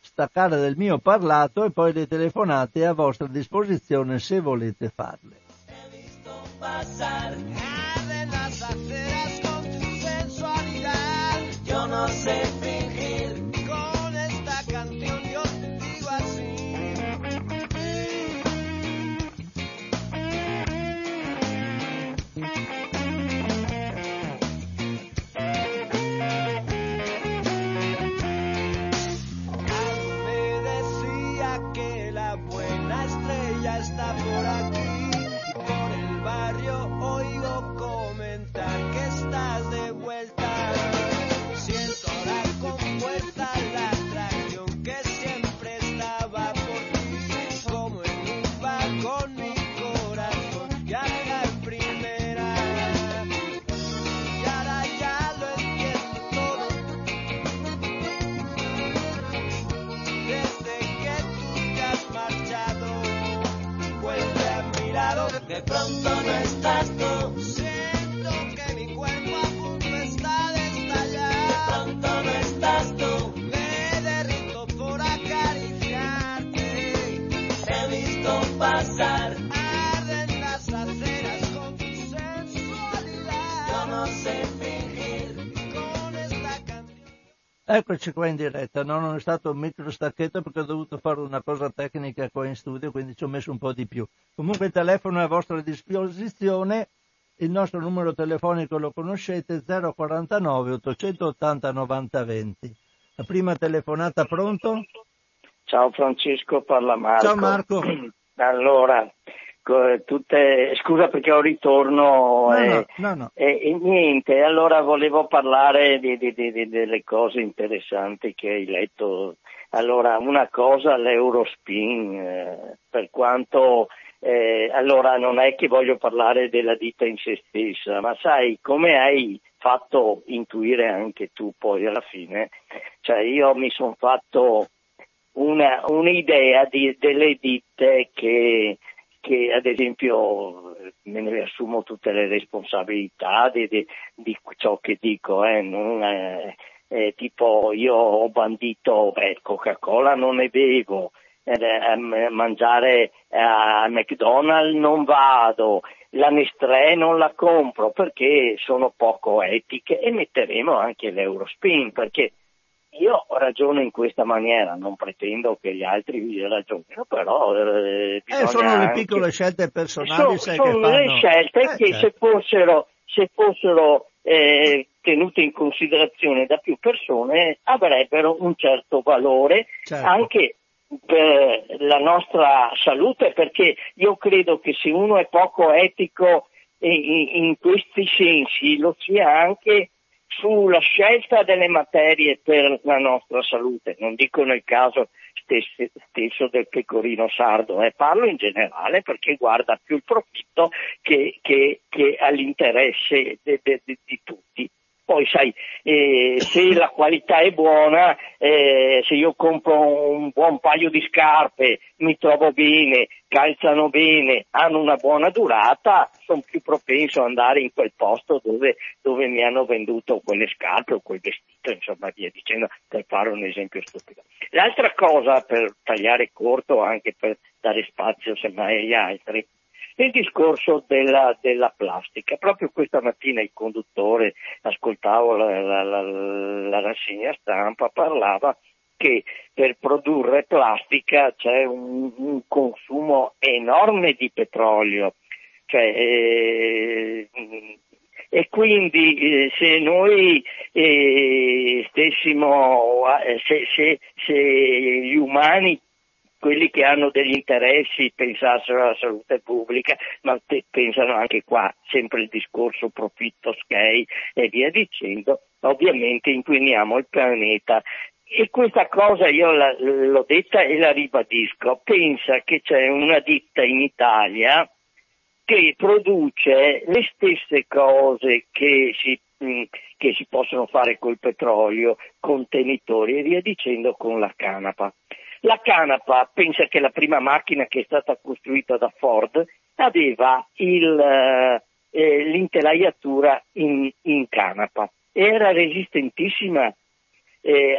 staccare del mio parlato e poi le telefonate a vostra disposizione se volete farle. Está por aquí, por el barrio oigo comentar que estás de vuelta. Siento la compuesta, la atracción que siempre estaba por ti. Como en un barco con mi corazón, ya la primera. Y ahora ya lo entiendo todo. Desde que tú te has marchado. Vuelve a mi lado, de pronto no estás tú. Siento que mi cuerpo a punto está de estallar. De pronto no estás tú. Me derrito por acariciarte. He visto pasar. Arden las aceras con tu sensualidad. Yo no sé fingir con esta canción. Eccoci qua in diretta, no, non è stato un micro stacchetto perché ho dovuto fare una cosa tecnica qua in studio, quindi ci ho messo un po' di più. Comunque il telefono è a vostra disposizione, il nostro numero telefonico lo conoscete, 049 880 90 20. La prima telefonata, pronto? Ciao Francesco, parla Marco. Ciao Marco. Allora, scusa perché ho ritorno e niente, allora volevo parlare delle cose interessanti che hai letto. Allora, una cosa, l'Eurospin, per quanto allora non è che voglio parlare della ditta in se stessa, ma sai come hai fatto intuire anche tu poi alla fine, cioè io mi sono fatto un'idea delle ditte che ad esempio me ne assumo tutte le responsabilità di ciò che dico, tipo io ho bandito, Coca-Cola non ne bevo, mangiare a McDonald's non vado, la Nestlé non la compro perché sono poco etiche, e metteremo anche l'Eurospin perché io ragiono in questa maniera, non pretendo che gli altri ragionino, però sono anche... le piccole scelte personali, sono le scelte che certo. se fossero tenute in considerazione da più persone avrebbero un certo valore, certo. Anche per la nostra salute, perché io credo che se uno è poco etico in questi sensi lo sia anche sulla scelta delle materie per la nostra salute, non dico nel caso stesso del pecorino sardo, parlo in generale perché guarda più il profitto che all'interesse di tutti. Poi sai, se la qualità è buona, se io compro un buon paio di scarpe, mi trovo bene, calzano bene, hanno una buona durata, sono più propenso ad andare in quel posto dove mi hanno venduto quelle scarpe o quel vestito, insomma via dicendo, per fare un esempio stupido. L'altra cosa, per tagliare corto, anche per dare spazio semmai agli altri, il discorso della plastica. Proprio questa mattina il conduttore, ascoltavo la rassegna stampa, parlava che per produrre plastica c'è un consumo enorme di petrolio, e quindi se noi stessimo, se gli umani, quelli che hanno degli interessi, pensassero alla salute pubblica, ma pensano anche qua, sempre il discorso profitto, sky e via dicendo, ovviamente inquiniamo il pianeta. E questa cosa io l'ho detta e la ribadisco. Pensa che c'è una ditta in Italia che produce le stesse cose che si possono fare col petrolio, contenitori e via dicendo, con la canapa. La canapa, pensa che la prima macchina che è stata costruita da Ford aveva l'intelaiatura in canapa. Era resistentissima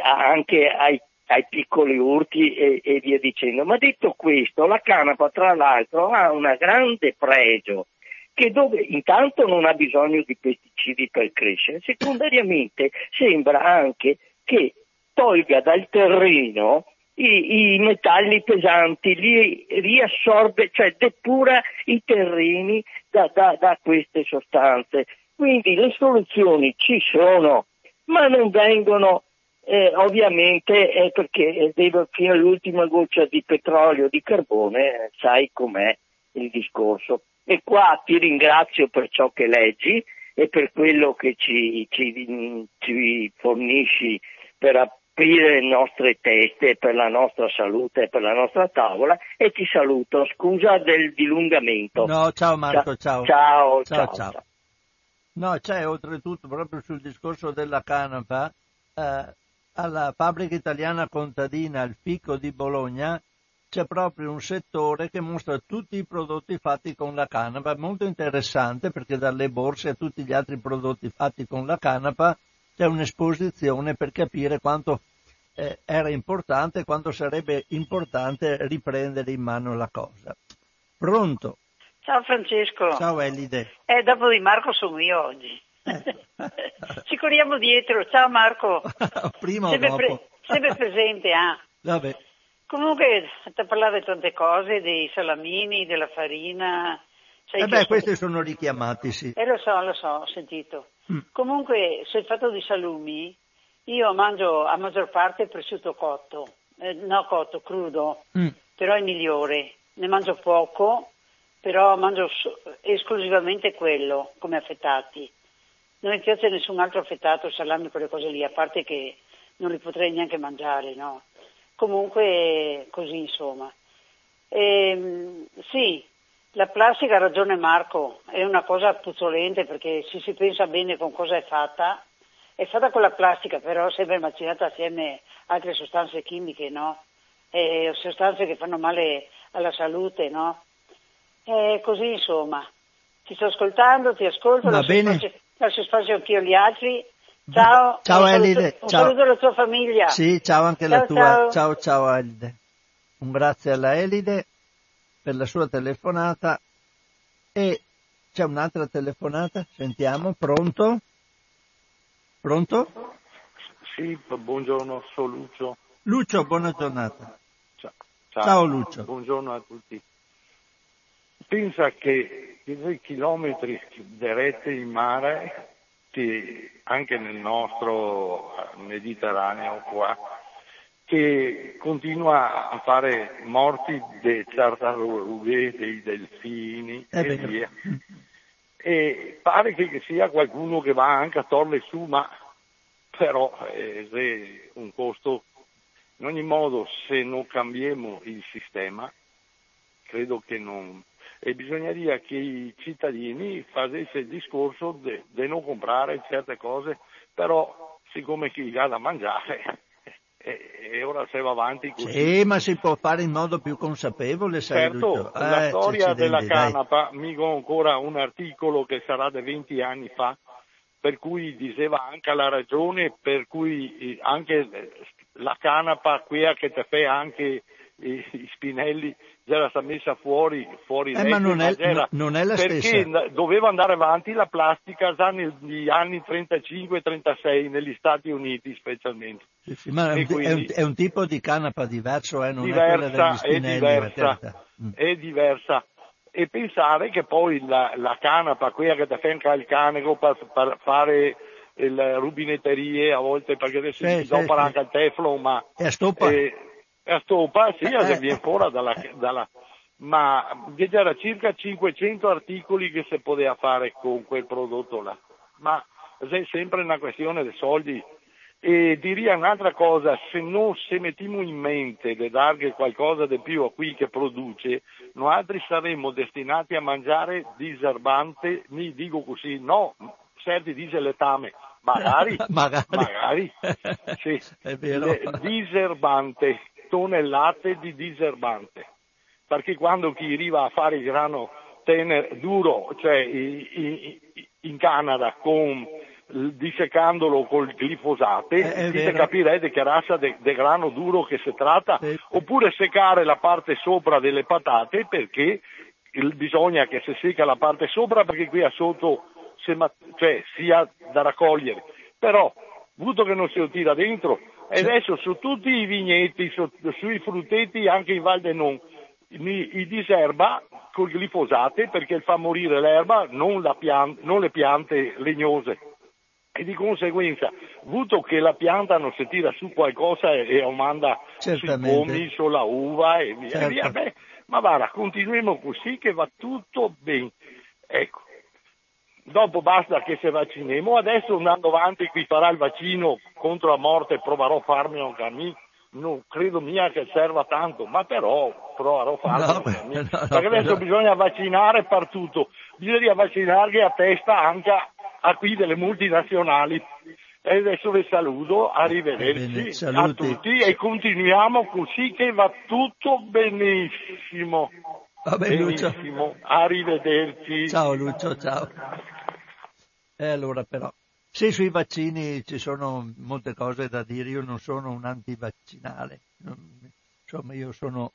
anche ai piccoli urti e via dicendo. Ma detto questo, la canapa tra l'altro ha un grande pregio, che dove intanto non ha bisogno di pesticidi per crescere, secondariamente sembra anche che tolga dal terreno i metalli pesanti, li riassorbe, cioè depura i terreni da queste sostanze. Quindi le soluzioni ci sono, ma non vengono ovviamente perché fino all'ultima goccia di petrolio, di carbone, sai com'è il discorso. E qua ti ringrazio per ciò che leggi e per quello che ci fornisci per aprire le nostre teste, per la nostra salute e per la nostra tavola, e ti saluto, scusa del dilungamento. No, ciao Marco, ciao. No, c'è oltretutto proprio sul discorso della canapa, alla fabbrica italiana contadina, al Fico di Bologna, c'è proprio un settore che mostra tutti i prodotti fatti con la canapa, molto interessante, perché dalle borse a tutti gli altri prodotti fatti con la canapa c'è un'esposizione per capire quanto era importante, quanto sarebbe importante riprendere in mano la cosa. Pronto? Ciao Francesco. Ciao Elide. Dopo di Marco sono io oggi. Ci corriamo dietro. Ciao Marco. Prima o sempre dopo? Sempre presente. Ah. Vabbè. Comunque, ti parlavo di tante cose, dei salamini, della farina. Questi sono richiamati, sì. Lo so, ho sentito. Comunque, sul fatto di salumi, io mangio a maggior parte prosciutto crudo, però è migliore. Ne mangio poco, però mangio esclusivamente quello, come affettati. Non mi piace nessun altro affettato, salami, quelle cose lì, a parte che non li potrei neanche mangiare, no? Comunque così, insomma. Sì, la plastica, ha ragione Marco, è una cosa puzzolente, perché se si pensa bene con cosa è fatta con la plastica, però sempre macinata assieme a altre sostanze chimiche, no? Sostanze che fanno male alla salute, no? Così, insomma. Ti sto ascoltando, ti ascolto, va bene. Lascio spazio anch'io agli altri. Ciao, ciao Elide. Un saluto alla tua famiglia. Sì, ciao anche la tua. Ciao Elide. Un grazie alla Elide per la sua telefonata. E c'è un'altra telefonata, sentiamo. Pronto? Pronto? Sì, buongiorno, sono Lucio. Lucio, buona giornata. Ciao Lucio. Buongiorno a tutti. Pensa che i chilometri diretti in mare, anche nel nostro Mediterraneo qua, che continua a fare morti delle tartarughe, dei delfini e via, e pare che sia qualcuno che va anche a torle su, ma però è un costo. In ogni modo, se non cambiamo il sistema, credo che non. E bisogneria che i cittadini facessero il discorso di non comprare certe cose, però siccome chi dà da mangiare e ora se va avanti così. Sì, ma si può fare in modo più consapevole, sai. Certo, la storia della canapa, mica ancora un articolo che sarà da 20 anni fa, per cui diceva anche la ragione, per cui anche la canapa quella che te fa anche i spinelli già la sta messa fuori ma non è la stessa, perché doveva andare avanti la plastica già negli anni 35-36 negli Stati Uniti specialmente. Sì, ma è un tipo di canapa diverso, non diversa, è quella degli spinelli, è diversa. E pensare che poi la canapa quella che ti fa anche il caneco per fare le rubinetterie a volte, perché adesso si dopera anche il teflon, ma è stoppa. A Stoppa, sì, viene fuori dalla... Ma c'era circa 500 articoli che si poteva fare con quel prodotto là. Ma è sempre una questione di soldi. E diria un'altra cosa, se non se mettiamo in mente di dargli qualcosa di più a qui che produce, noi altri saremmo destinati a mangiare diserbante, mi dico così, no, certi dice letame. Magari. Sì. È vero. Diserbante, tonnellate di diserbante, perché quando chi arriva a fare il grano duro, cioè in Canada dissecandolo col glifosate, dite capire di che razza de grano duro che si tratta, oppure seccare la parte sopra delle patate, perché bisogna che si secca la parte sopra, perché qui a sotto sia da raccogliere, però butto che non si lo tira dentro. E adesso su tutti i vigneti, sui frutteti, anche in Val Denon, i diserba col glifosate, perché fa morire l'erba, non le piante legnose, e di conseguenza, butto che la pianta non si tira su qualcosa e aumenta sui pomi, sulla uva e via, certo. Via. Beh, ma guarda, continuiamo così che va tutto bene, ecco. Dopo basta che se vacciniamo, adesso andando avanti qui farà il vaccino contro la morte, proverò a farmi anche a me, non credo mia che serva tanto, ma però proverò a farmi anche a me, perché adesso bisogna vaccinare per tutto, bisogna vaccinarli a testa anche a qui delle multinazionali. E adesso vi saluto, arrivederci a tutti e continuiamo così che va tutto benissimo. Vabbè, benissimo, Lucio. Arrivederci. Ciao Lucio, ciao. E allora però, se sui vaccini ci sono molte cose da dire, io non sono un antivaccinale, insomma io sono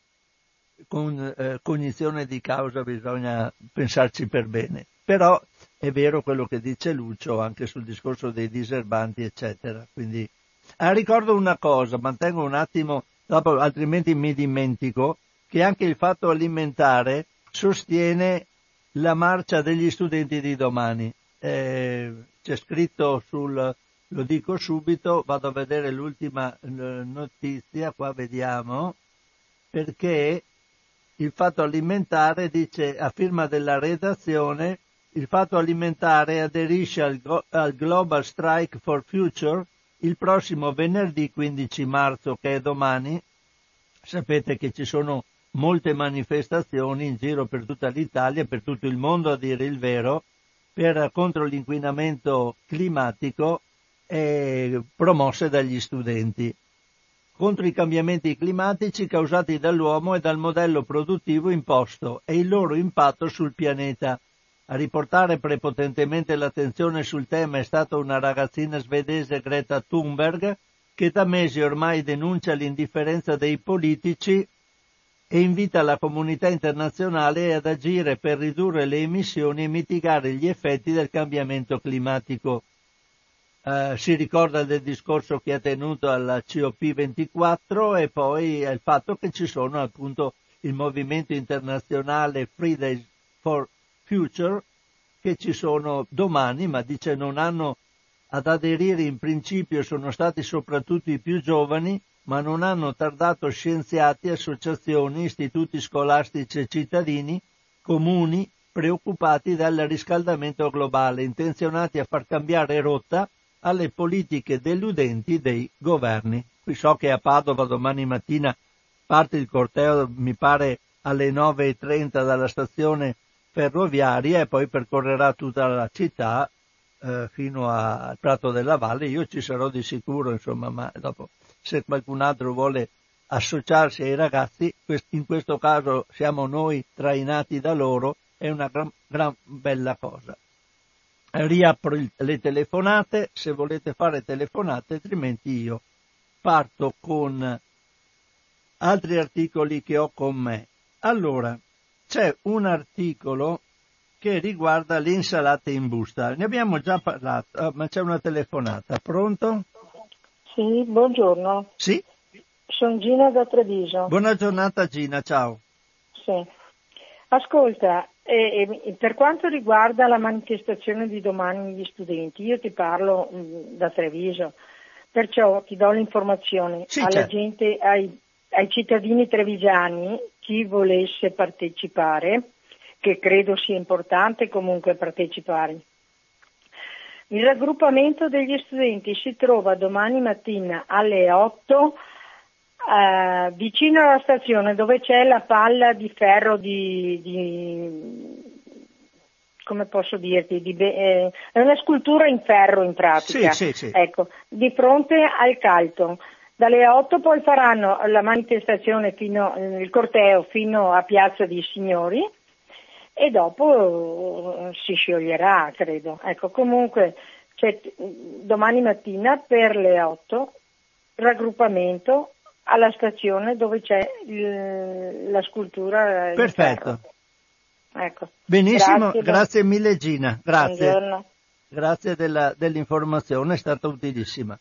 con cognizione di causa, bisogna pensarci per bene, però è vero quello che dice Lucio anche sul discorso dei diserbanti eccetera, quindi ricordo una cosa, mantengo un attimo, dopo, altrimenti mi dimentico, che anche il Fatto Alimentare sostiene la marcia degli studenti di domani. C'è scritto lo dico subito, vado a vedere l'ultima notizia, qua vediamo, perché il Fatto Alimentare dice, a firma della redazione, il Fatto Alimentare aderisce al Global Strike for Future il prossimo venerdì 15 marzo, che è domani. Sapete che ci sono molte manifestazioni in giro per tutta l'Italia, per tutto il mondo a dire il vero, contro l'inquinamento climatico, promosse dagli studenti, contro i cambiamenti climatici causati dall'uomo e dal modello produttivo imposto e il loro impatto sul pianeta. A riportare prepotentemente l'attenzione sul tema è stata una ragazzina svedese, Greta Thunberg, che da mesi ormai denuncia l'indifferenza dei politici e invita la comunità internazionale ad agire per ridurre le emissioni e mitigare gli effetti del cambiamento climatico. Si ricorda del discorso che ha tenuto alla COP24 e poi il fatto che ci sono appunto il movimento internazionale Fridays for Future, che ci sono domani, ma dice non hanno ad aderire in principio sono stati soprattutto i più giovani, ma non hanno tardato scienziati, associazioni, istituti scolastici e cittadini, comuni, preoccupati dal riscaldamento globale, intenzionati a far cambiare rotta alle politiche deludenti dei governi. Qui so che a Padova domani mattina parte il corteo, mi pare, alle 9:30 dalla stazione ferroviaria e poi percorrerà tutta la città fino al Prato della Valle. Io ci sarò di sicuro, insomma, ma dopo, se qualcun altro vuole associarsi ai ragazzi, in questo caso siamo noi trainati da loro, è una gran bella cosa. Riapro le telefonate, se volete fare telefonate, altrimenti io parto con altri articoli che ho con me. Allora, c'è un articolo che riguarda le insalate in busta. Ne abbiamo già parlato, ma c'è una telefonata. Pronto? Sì, buongiorno. Sì? Sono Gina da Treviso. Buona giornata Gina, ciao. Sì. Ascolta, per quanto riguarda la manifestazione di domani degli studenti, io ti parlo da Treviso, perciò ti do l'informazione alla gente, ai cittadini trevigiani, chi volesse partecipare, che credo sia importante comunque partecipare. Il raggruppamento degli studenti si trova domani mattina alle 8 vicino alla stazione dove c'è la palla di ferro come posso dirti? È una scultura in ferro in pratica, sì. Ecco, di fronte al Calton. Dalle 8 poi faranno la manifestazione il corteo fino a Piazza dei Signori. e dopo si scioglierà, credo. Ecco, comunque c'è domani mattina per le 8 raggruppamento alla stazione dove c'è la scultura. Perfetto. Ecco. Benissimo, grazie mille Gina, grazie. Buongiorno. Grazie dell'informazione, è stata utilissima.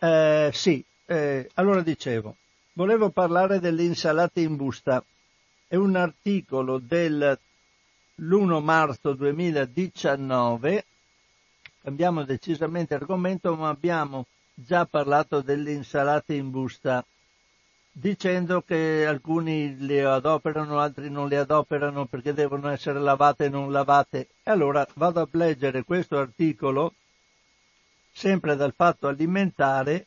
Allora dicevo, volevo parlare dell'insalata in busta. È un articolo dell'1 marzo 2019, cambiamo decisamente argomento, ma abbiamo già parlato dell'insalata in busta, dicendo che alcuni le adoperano, altri non le adoperano perché devono essere lavate e non lavate. E allora vado a leggere questo articolo, sempre dal Fatto Alimentare,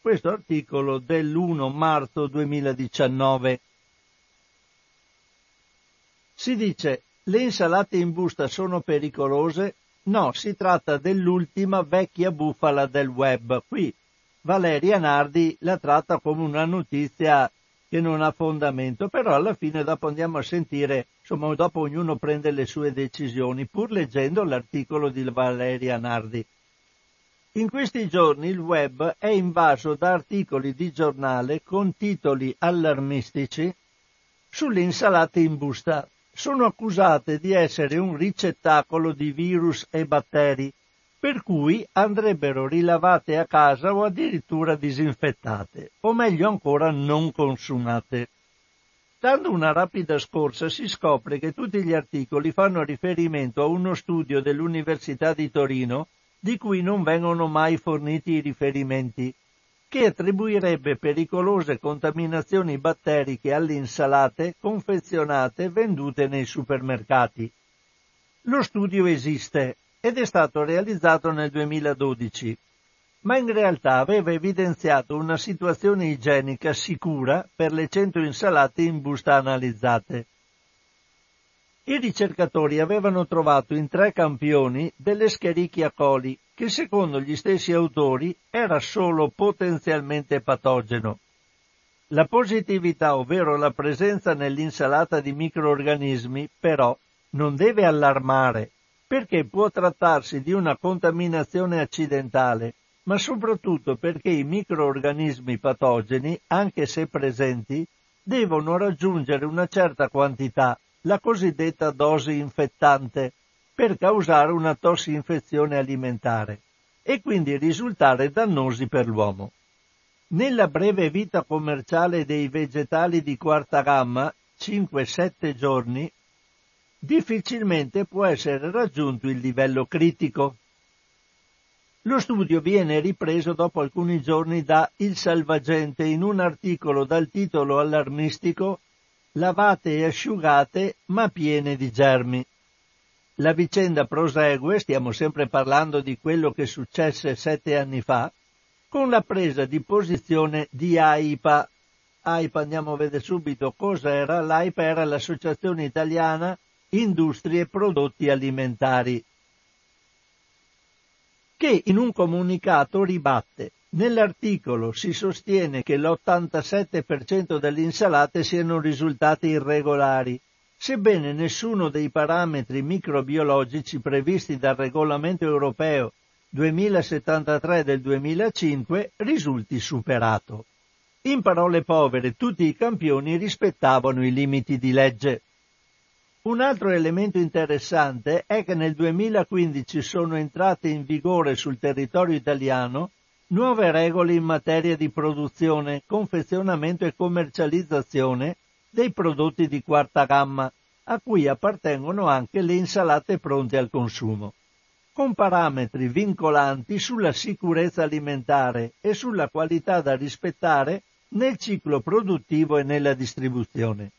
questo articolo dell'1 marzo 2019. Si dice: le insalate in busta sono pericolose? No, si tratta dell'ultima vecchia bufala del web. Qui Valeria Nardi la tratta come una notizia che non ha fondamento, però alla fine dopo andiamo a sentire, insomma dopo ognuno prende le sue decisioni, pur leggendo l'articolo di Valeria Nardi. In questi giorni il web è invaso da articoli di giornale con titoli allarmistici sulle insalate in busta. Sono accusate di essere un ricettacolo di virus e batteri, per cui andrebbero rilavate a casa o addirittura disinfettate, o meglio ancora non consumate. Dando una rapida scorsa si scopre che tutti gli articoli fanno riferimento a uno studio dell'Università di Torino, di cui non vengono mai forniti i riferimenti, che attribuirebbe pericolose contaminazioni batteriche alle insalate confezionate e vendute nei supermercati. Lo studio esiste ed è stato realizzato nel 2012, ma in realtà aveva evidenziato una situazione igienica sicura per le 100 insalate in busta analizzate. I ricercatori avevano trovato in 3 campioni delle Escherichia coli, che secondo gli stessi autori era solo potenzialmente patogeno. La positività, ovvero la presenza nell'insalata di microrganismi, però, non deve allarmare, perché può trattarsi di una contaminazione accidentale, ma soprattutto perché i microrganismi patogeni, anche se presenti, devono raggiungere una certa quantità, la cosiddetta dose infettante, per causare una tossinfezione alimentare e quindi risultare dannosi per l'uomo. Nella breve vita commerciale dei vegetali di quarta gamma, 5-7 giorni, difficilmente può essere raggiunto il livello critico. Lo studio viene ripreso dopo alcuni giorni da Il Salvagente in un articolo dal titolo allarmistico «Lavate e asciugate ma piene di germi». La vicenda prosegue, stiamo sempre parlando di quello che successe 7 anni fa, con la presa di posizione di AIPA. AIPA, andiamo a vedere subito cos'era. L'AIPA era l'Associazione Italiana Industrie e Prodotti Alimentari, che in un comunicato ribatte: nell'articolo si sostiene che l'87% delle insalate siano risultate irregolari, sebbene nessuno dei parametri microbiologici previsti dal regolamento europeo 2073 del 2005 risulti superato. In parole povere, tutti i campioni rispettavano i limiti di legge. Un altro elemento interessante è che nel 2015 sono entrate in vigore sul territorio italiano nuove regole in materia di produzione, confezionamento e commercializzazione dei prodotti di quarta gamma, a cui appartengono anche le insalate pronte al consumo, con parametri vincolanti sulla sicurezza alimentare e sulla qualità da rispettare nel ciclo produttivo e nella distribuzione.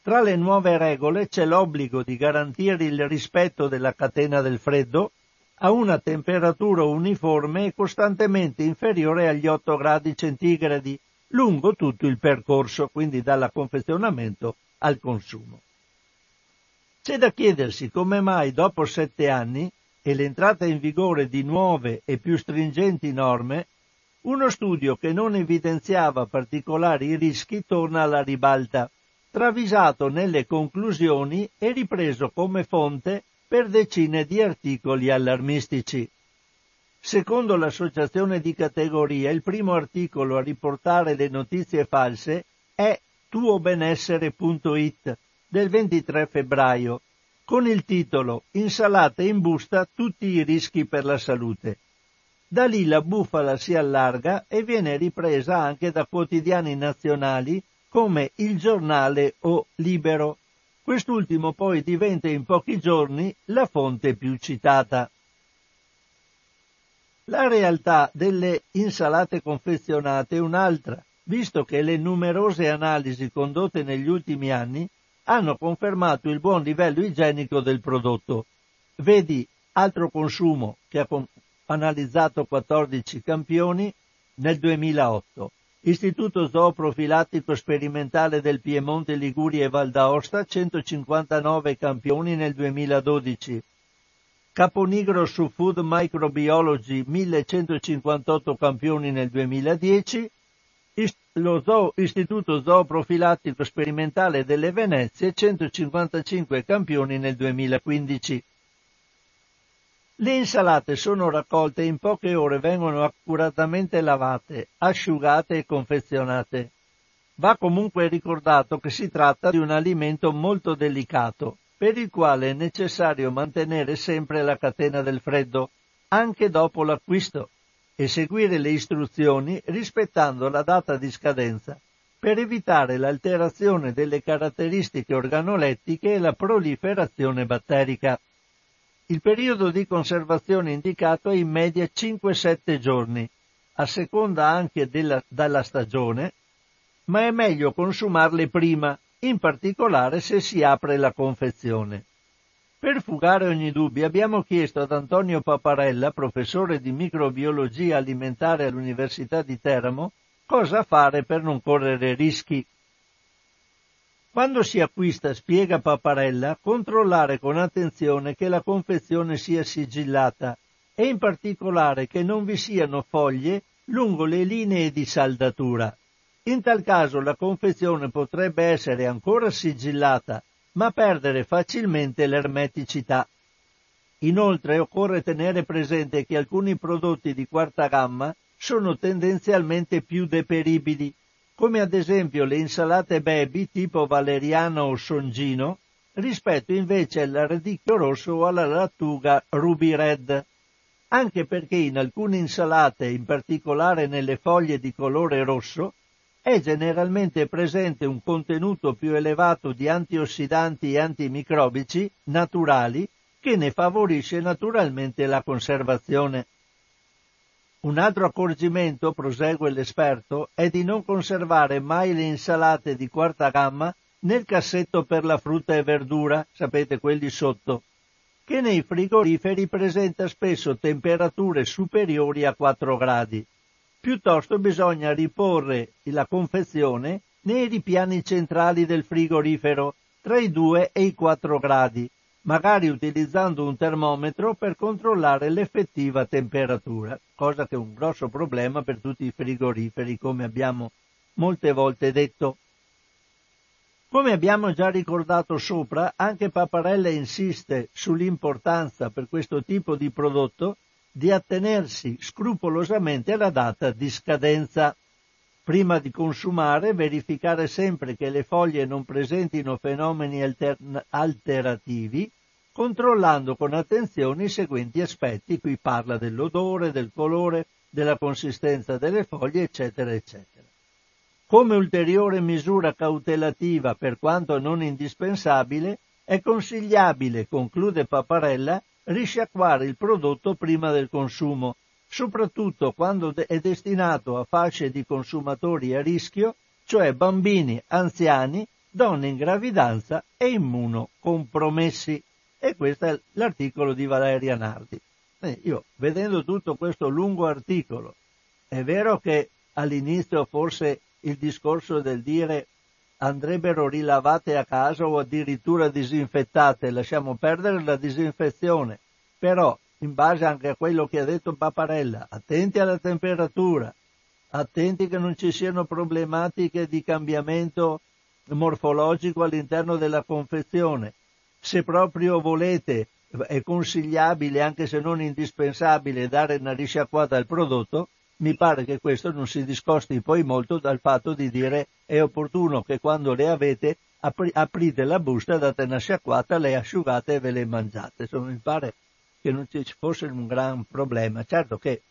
Tra le nuove regole c'è l'obbligo di garantire il rispetto della catena del freddo a una temperatura uniforme e costantemente inferiore agli 8 gradi centigradi lungo tutto il percorso, quindi dalla confezionamento al consumo. C'è da chiedersi come mai dopo 7 anni e l'entrata in vigore di nuove e più stringenti norme, uno studio che non evidenziava particolari rischi torna alla ribalta travisato nelle conclusioni e ripreso come fonte per decine di articoli allarmistici. Secondo l'associazione di categoria, il primo articolo a riportare le notizie false è tuobenessere.it del 23 febbraio, con il titolo «Insalate in busta, tutti i rischi per la salute». Da lì la bufala si allarga e viene ripresa anche da quotidiani nazionali come Il Giornale o Libero. Quest'ultimo poi diventa in pochi giorni la fonte più citata. La realtà delle insalate confezionate è un'altra, visto che le numerose analisi condotte negli ultimi anni hanno confermato il buon livello igienico del prodotto. Vedi Altro Consumo, che ha analizzato 14 campioni nel 2008, Istituto Zooprofilattico Sperimentale del Piemonte, Liguria e Val d'Aosta, 159 campioni nel 2012, Caponigro su Food Microbiology, 1158 campioni nel 2010, Istituto Zooprofilattico Sperimentale delle Venezie, 155 campioni nel 2015. Le insalate sono raccolte e in poche ore vengono accuratamente lavate, asciugate e confezionate. Va comunque ricordato che si tratta di un alimento molto delicato, per il quale è necessario mantenere sempre la catena del freddo, anche dopo l'acquisto, e seguire le istruzioni rispettando la data di scadenza, per evitare l'alterazione delle caratteristiche organolettiche e la proliferazione batterica. Il periodo di conservazione indicato è in media 5-7 giorni, a seconda anche dalla stagione, ma è meglio consumarle prima, in particolare se si apre la confezione. Per fugare ogni dubbio abbiamo chiesto ad Antonio Paparella, professore di microbiologia alimentare all'Università di Teramo, cosa fare per non correre rischi. Quando si acquista, spiega Paparella, controllare con attenzione che la confezione sia sigillata e in particolare che non vi siano foglie lungo le linee di saldatura. In tal caso la confezione potrebbe essere ancora sigillata, ma perdere facilmente l'ermeticità. Inoltre occorre tenere presente che alcuni prodotti di quarta gamma sono tendenzialmente più deperibili, come ad esempio le insalate baby tipo valeriano o songino, rispetto invece al radicchio rosso o alla lattuga ruby red, anche perché in alcune insalate, in particolare nelle foglie di colore rosso, è generalmente presente un contenuto più elevato di antiossidanti e antimicrobici naturali che ne favorisce naturalmente la conservazione. Un altro accorgimento, prosegue l'esperto, è di non conservare mai le insalate di quarta gamma nel cassetto per la frutta e verdura, sapete quelli sotto, che nei frigoriferi presenta spesso temperature superiori a 4 gradi. Piuttosto bisogna riporre la confezione nei ripiani centrali del frigorifero tra i 2 e i 4 gradi, magari utilizzando un termometro per controllare l'effettiva temperatura, cosa che è un grosso problema per tutti i frigoriferi, come abbiamo molte volte detto. Come abbiamo già ricordato sopra, anche Paparella insiste sull'importanza per questo tipo di prodotto di attenersi scrupolosamente alla data di scadenza. Prima di consumare, verificare sempre che le foglie non presentino fenomeni alterativi, controllando con attenzione i seguenti aspetti. Qui parla dell'odore, del colore, della consistenza delle foglie, eccetera, eccetera. Come ulteriore misura cautelativa, per quanto non indispensabile, è consigliabile, conclude Paparella, risciacquare il prodotto prima del consumo, soprattutto quando è destinato a fasce di consumatori a rischio, cioè bambini, anziani, donne in gravidanza e immunocompromessi. E questo è l'articolo di Valeria Nardi. Io, vedendo tutto questo lungo articolo, è vero che all'inizio forse il discorso del dire andrebbero rilavate a casa o addirittura disinfettate, lasciamo perdere la disinfezione, però in base anche a quello che ha detto Paparella, attenti alla temperatura, attenti che non ci siano problematiche di cambiamento morfologico all'interno della confezione. Se proprio volete, è consigliabile, anche se non indispensabile, dare una risciacquata al prodotto. Mi pare che questo non si discosti poi molto dal fatto di dire è opportuno che quando le avete aprite la busta, date una sciacquata, le asciugate e ve le mangiate. Insomma, mi pare che non ci fosse un gran problema. Certo che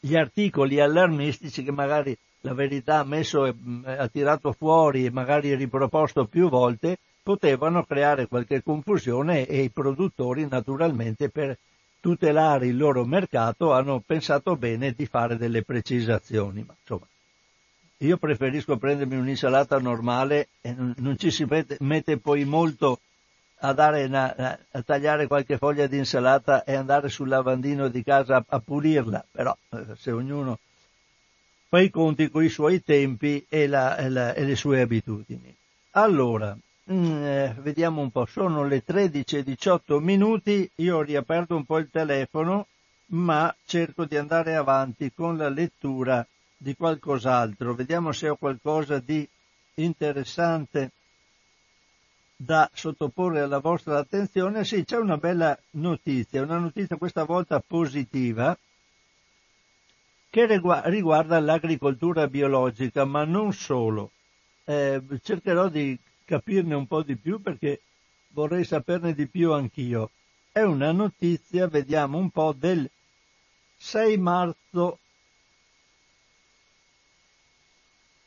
gli articoli allarmistici, che magari la verità ha messo e ha tirato fuori e magari riproposto più volte, potevano creare qualche confusione, e i produttori naturalmente per tutelare il loro mercato hanno pensato bene di fare delle precisazioni. Ma insomma, io preferisco prendermi un'insalata normale e non ci si mette poi molto a tagliare qualche foglia di insalata e andare sul lavandino di casa a pulirla. Però se ognuno fa i conti con i suoi tempi e le sue abitudini. Allora, vediamo un po', sono le 13:18, io ho riaperto un po' il telefono, ma cerco di andare avanti con la lettura di qualcos'altro. Vediamo se ho qualcosa di interessante da sottoporre alla vostra attenzione. Sì, c'è una bella notizia, questa volta positiva, che riguarda l'agricoltura biologica, ma non solo. Cercherò di capirne un po' di più, perché vorrei saperne di più anch'io. È una notizia, vediamo un po', del 6 marzo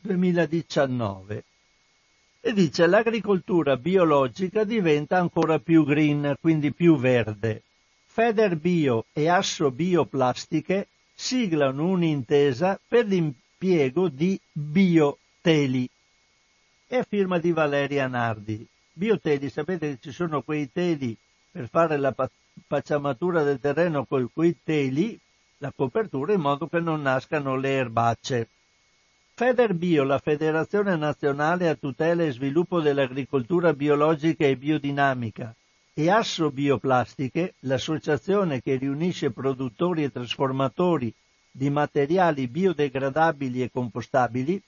2019, e dice: l'agricoltura biologica diventa ancora più green, quindi più verde. Federbio e Assobioplastiche siglano un'intesa per l'impiego di bioteli. È a firma di Valeria Nardi. Bioteli, sapete che ci sono quei teli per fare la pacciamatura del terreno, con quei teli, la copertura, in modo che non nascano le erbacce. Federbio, la Federazione Nazionale a Tutela e Sviluppo dell'Agricoltura Biologica e Biodinamica, e Assobioplastiche, l'associazione che riunisce produttori e trasformatori di materiali biodegradabili e compostabili,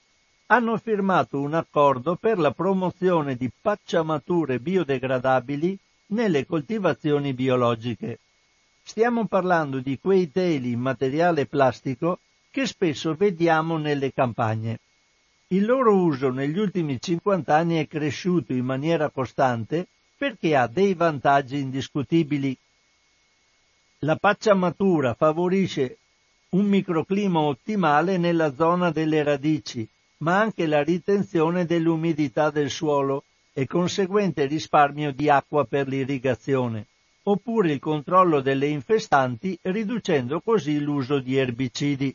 hanno firmato un accordo per la promozione di pacciamature biodegradabili nelle coltivazioni biologiche. Stiamo parlando di quei teli in materiale plastico che spesso vediamo nelle campagne. Il loro uso negli ultimi 50 anni è cresciuto in maniera costante perché ha dei vantaggi indiscutibili. La pacciamatura favorisce un microclima ottimale nella zona delle radici, ma anche la ritenzione dell'umidità del suolo e conseguente risparmio di acqua per l'irrigazione, oppure il controllo delle infestanti, riducendo così l'uso di erbicidi.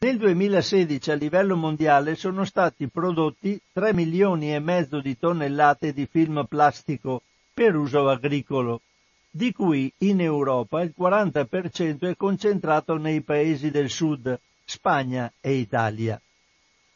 Nel 2016 a livello mondiale sono stati prodotti 3,5 milioni di tonnellate di film plastico per uso agricolo, di cui in Europa il 40% è concentrato nei paesi del sud, Spagna e Italia.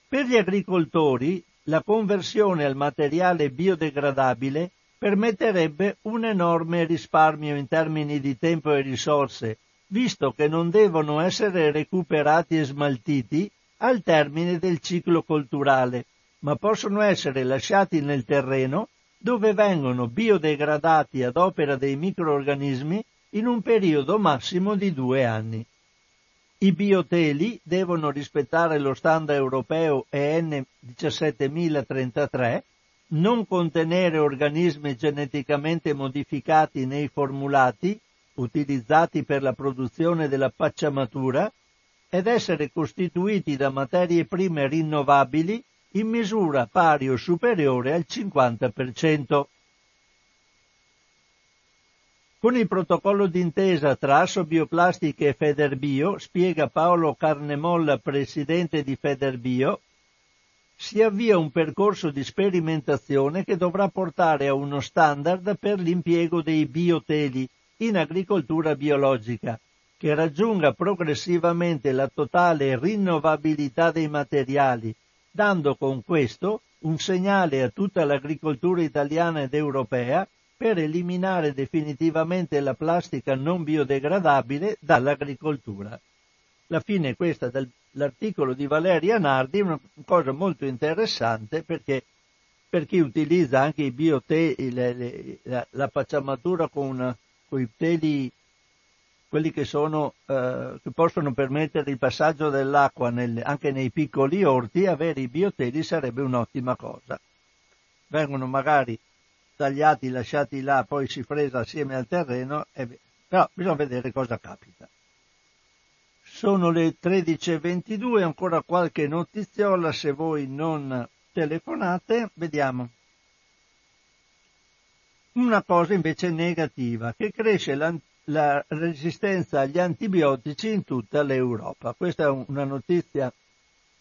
Per gli agricoltori la conversione al materiale biodegradabile permetterebbe un enorme risparmio in termini di tempo e risorse, visto che non devono essere recuperati e smaltiti al termine del ciclo colturale, ma possono essere lasciati nel terreno, dove vengono biodegradati ad opera dei microrganismi in un periodo massimo di 2 anni. I bioteli devono rispettare lo standard europeo EN 17033, non contenere organismi geneticamente modificati nei formulati utilizzati per la produzione della pacciamatura, ed essere costituiti da materie prime rinnovabili in misura pari o superiore al 50%. Con il protocollo d'intesa tra Assobioplastiche e Federbio, spiega Paolo Carnemolla, presidente di Federbio, si avvia un percorso di sperimentazione che dovrà portare a uno standard per l'impiego dei bioteli in agricoltura biologica, che raggiunga progressivamente la totale rinnovabilità dei materiali, dando con questo un segnale a tutta l'agricoltura italiana ed europea per eliminare definitivamente la plastica non biodegradabile dall'agricoltura. La fine questa dell'articolo di Valeria Nardi è una cosa molto interessante, perché per chi utilizza anche i biotè, la pacciamatura con i peli, quelli che sono che possono permettere il passaggio dell'acqua anche nei piccoli orti, avere i bioteli sarebbe un'ottima cosa. Vengono magari tagliati, lasciati là, poi si fresa assieme al terreno, però bisogna vedere cosa capita. Sono le 13:22, ancora qualche notiziola se voi non telefonate, vediamo. Una cosa invece negativa, che cresce la resistenza agli antibiotici in tutta l'Europa. Questa è una notizia,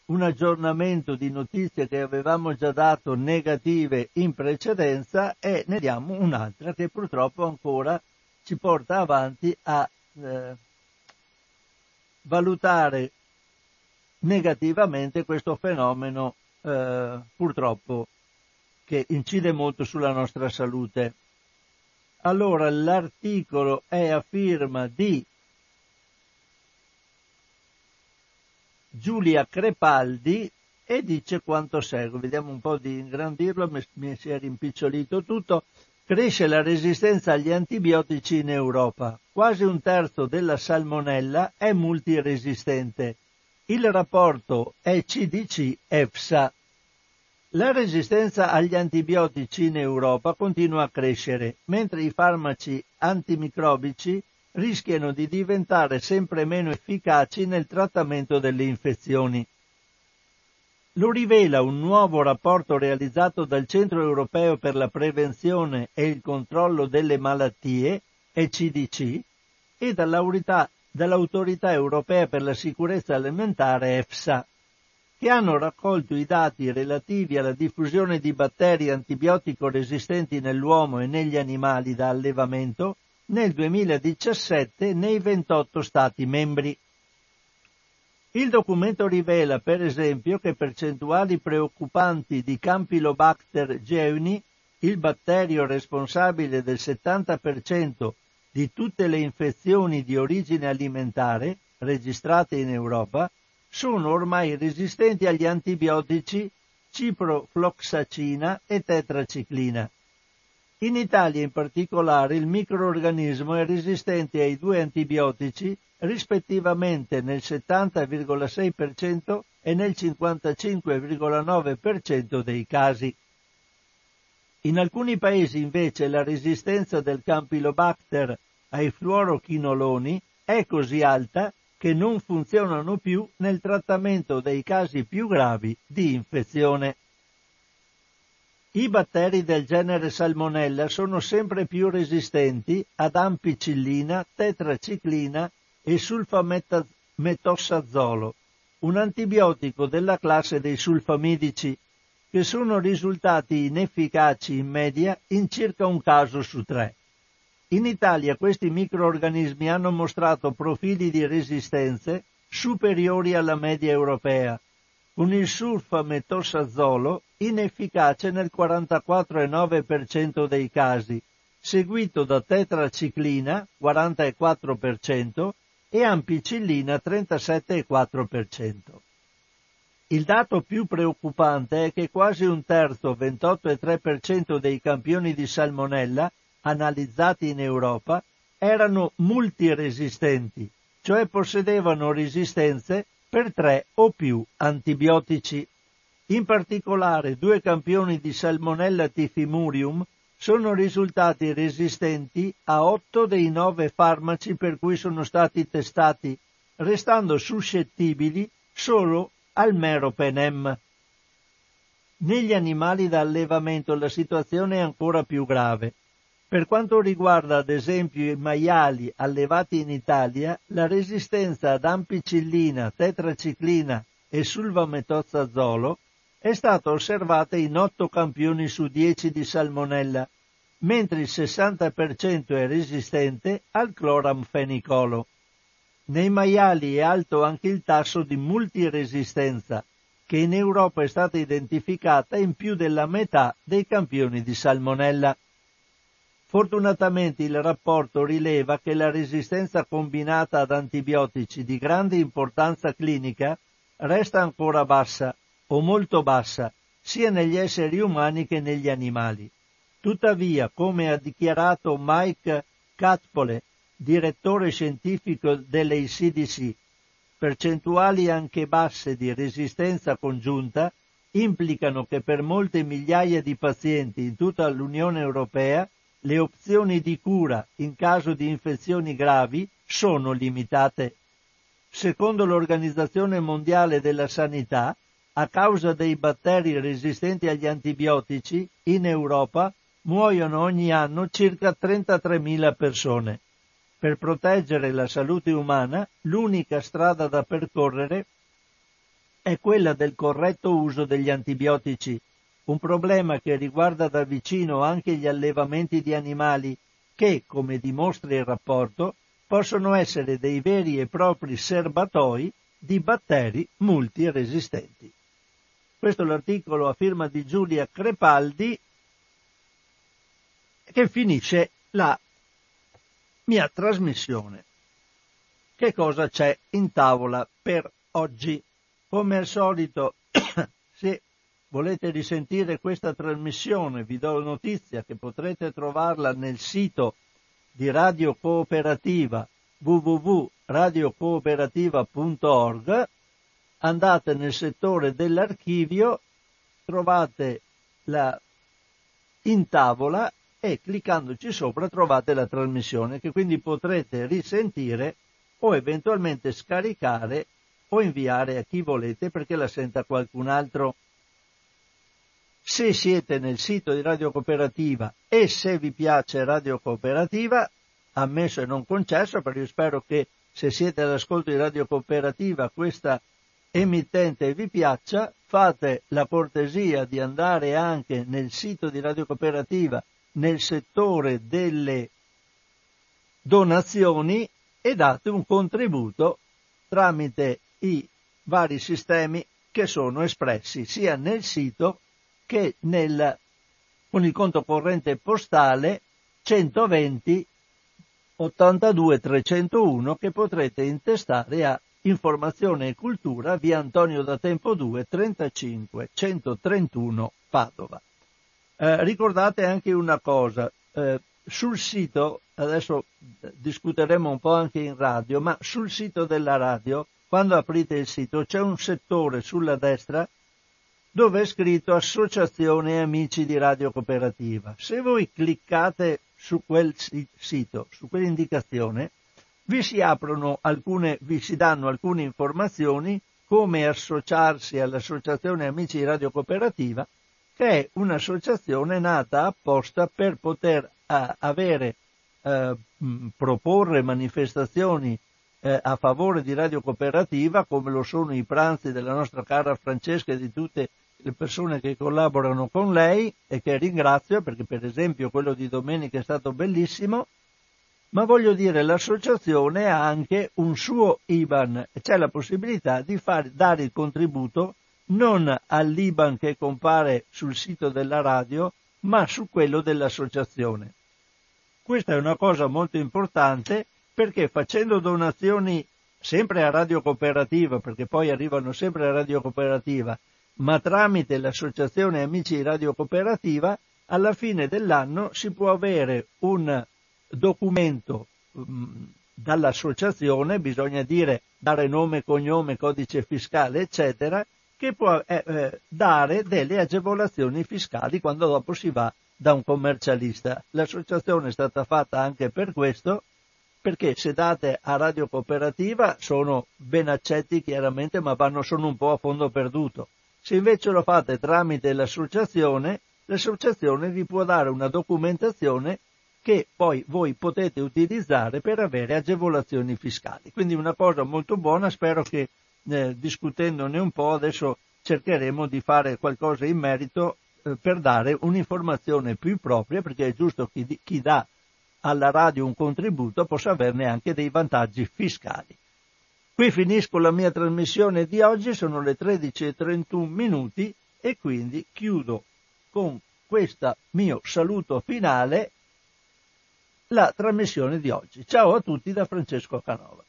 un aggiornamento di notizie che avevamo già dato negative in precedenza, e ne diamo un'altra che purtroppo ancora ci porta avanti a valutare negativamente questo fenomeno purtroppo che incide molto sulla nostra salute. Allora, l'articolo è a firma di Giulia Crepaldi e dice quanto segue. Vediamo un po' di ingrandirlo, mi si è rimpicciolito tutto. Cresce la resistenza agli antibiotici in Europa. Quasi un terzo della salmonella è multiresistente. Il rapporto ECDC-EFSA. La resistenza agli antibiotici in Europa continua a crescere, mentre i farmaci antimicrobici rischiano di diventare sempre meno efficaci nel trattamento delle infezioni. Lo rivela un nuovo rapporto realizzato dal Centro Europeo per la Prevenzione e il Controllo delle Malattie, ECDC, e dall'Autorità Europea per la Sicurezza Alimentare, EFSA, che hanno raccolto i dati relativi alla diffusione di batteri antibiotico resistenti nell'uomo e negli animali da allevamento nel 2017 nei 28 Stati membri. Il documento rivela, per esempio, che percentuali preoccupanti di Campylobacter jejuni, il batterio responsabile del 70% di tutte le infezioni di origine alimentare registrate in Europa, sono ormai resistenti agli antibiotici ciprofloxacina e tetraciclina. In Italia, in particolare, il microorganismo è resistente ai due antibiotici rispettivamente nel 70,6% e nel 55,9% dei casi. In alcuni paesi, invece, la resistenza del Campylobacter ai fluorochinoloni è così alta che non funzionano più nel trattamento dei casi più gravi di infezione. I batteri del genere Salmonella sono sempre più resistenti ad ampicillina, tetraciclina e sulfametossazzolo, un antibiotico della classe dei sulfamidici, che sono risultati inefficaci in media in circa un caso su 3. In Italia questi microorganismi hanno mostrato profili di resistenze superiori alla media europea, con il sulfametossazzolo inefficace nel 44,9% dei casi, seguito da tetraciclina 44% e ampicillina 37,4%. Il dato più preoccupante è che quasi un terzo, 28,3% dei campioni di salmonella analizzati in Europa erano multiresistenti, cioè possedevano resistenze per 3 o più antibiotici. In particolare, 2 campioni di Salmonella tifimurium sono risultati resistenti a 8 dei 9 farmaci per cui sono stati testati, restando suscettibili solo al meropenem. Negli animali da allevamento la situazione è ancora più grave. Per quanto riguarda ad esempio i maiali allevati in Italia, la resistenza ad ampicillina, tetraciclina e sulfametossazzolo è stata osservata in 8 campioni su 10 di salmonella, mentre il 60% è resistente al cloramfenicolo. Nei maiali è alto anche il tasso di multiresistenza, che in Europa è stata identificata in più della metà dei campioni di salmonella. Fortunatamente il rapporto rileva che la resistenza combinata ad antibiotici di grande importanza clinica resta ancora bassa o molto bassa sia negli esseri umani che negli animali. Tuttavia, come ha dichiarato Mike Catpole, direttore scientifico dell'ACDC, percentuali anche basse di resistenza congiunta implicano che per molte migliaia di pazienti in tutta l'Unione Europea le opzioni di cura in caso di infezioni gravi sono limitate. Secondo l'Organizzazione Mondiale della Sanità, a causa dei batteri resistenti agli antibiotici, in Europa muoiono ogni anno circa 33.000 persone. Per proteggere la salute umana, l'unica strada da percorrere è quella del corretto uso degli antibiotici, un problema che riguarda da vicino anche gli allevamenti di animali che, come dimostra il rapporto, possono essere dei veri e propri serbatoi di batteri multiresistenti. Questo è l'articolo a firma di Giulia Crepaldi che finisce la mia trasmissione. Che cosa c'è in tavola per oggi? Come al solito, se volete risentire questa trasmissione, vi do notizia che potrete trovarla nel sito di Radio Cooperativa www.radiocooperativa.org. Andate nel settore dell'archivio, trovate la in tavola e cliccandoci sopra trovate la trasmissione, che quindi potrete risentire o eventualmente scaricare o inviare a chi volete perché la senta qualcun altro. Se siete nel sito di Radio Cooperativa e se vi piace Radio Cooperativa, ammesso e non concesso, perché io spero che se siete all'ascolto di Radio Cooperativa questa emittente vi piaccia, fate la cortesia di andare anche nel sito di Radio Cooperativa nel settore delle donazioni e date un contributo tramite i vari sistemi che sono espressi sia nel sito che con il conto corrente postale 120 82 301 che potrete intestare a Informazione e Cultura, via Antonio da Tempo 2, 35 131 Padova. Ricordate anche una cosa, sul sito, adesso discuteremo un po' anche in radio, ma sul sito della radio, quando aprite il sito, c'è un settore sulla destra dove è scritto Associazione Amici di Radio Cooperativa. Se voi cliccate su quel sito, su quell'indicazione, vi si danno alcune informazioni come associarsi all'Associazione Amici di Radio Cooperativa, che è un'associazione nata apposta per poter proporre manifestazioni a favore di Radio Cooperativa, come lo sono i pranzi della nostra cara Francesca e di tutte le persone che collaborano con lei e che ringrazio, perché per esempio quello di domenica è stato bellissimo. Ma voglio dire, l'associazione ha anche un suo IBAN, c'è la possibilità di dare il contributo non all'IBAN che compare sul sito della radio, ma su quello dell'associazione. Questa è una cosa molto importante, perché facendo donazioni sempre a Radio Cooperativa, perché poi arrivano sempre a Radio Cooperativa, ma tramite l'Associazione Amici di Radio Cooperativa, alla fine dell'anno si può avere un documento dall'associazione, bisogna dare nome, cognome, codice fiscale, eccetera, che può dare delle agevolazioni fiscali quando dopo si va da un commercialista. L'associazione è stata fatta anche per questo, perché se date a Radio Cooperativa sono ben accetti chiaramente, ma sono un po' a fondo perduto. Se invece lo fate tramite l'associazione vi può dare una documentazione che poi voi potete utilizzare per avere agevolazioni fiscali. Quindi una cosa molto buona, spero che discutendone un po' adesso cercheremo di fare qualcosa in merito per dare un'informazione più propria, perché è giusto che chi dà alla radio un contributo possa averne anche dei vantaggi fiscali. Qui finisco la mia trasmissione di oggi, sono le 13:31 e quindi chiudo con questo mio saluto finale la trasmissione di oggi. Ciao a tutti da Francesco Canova.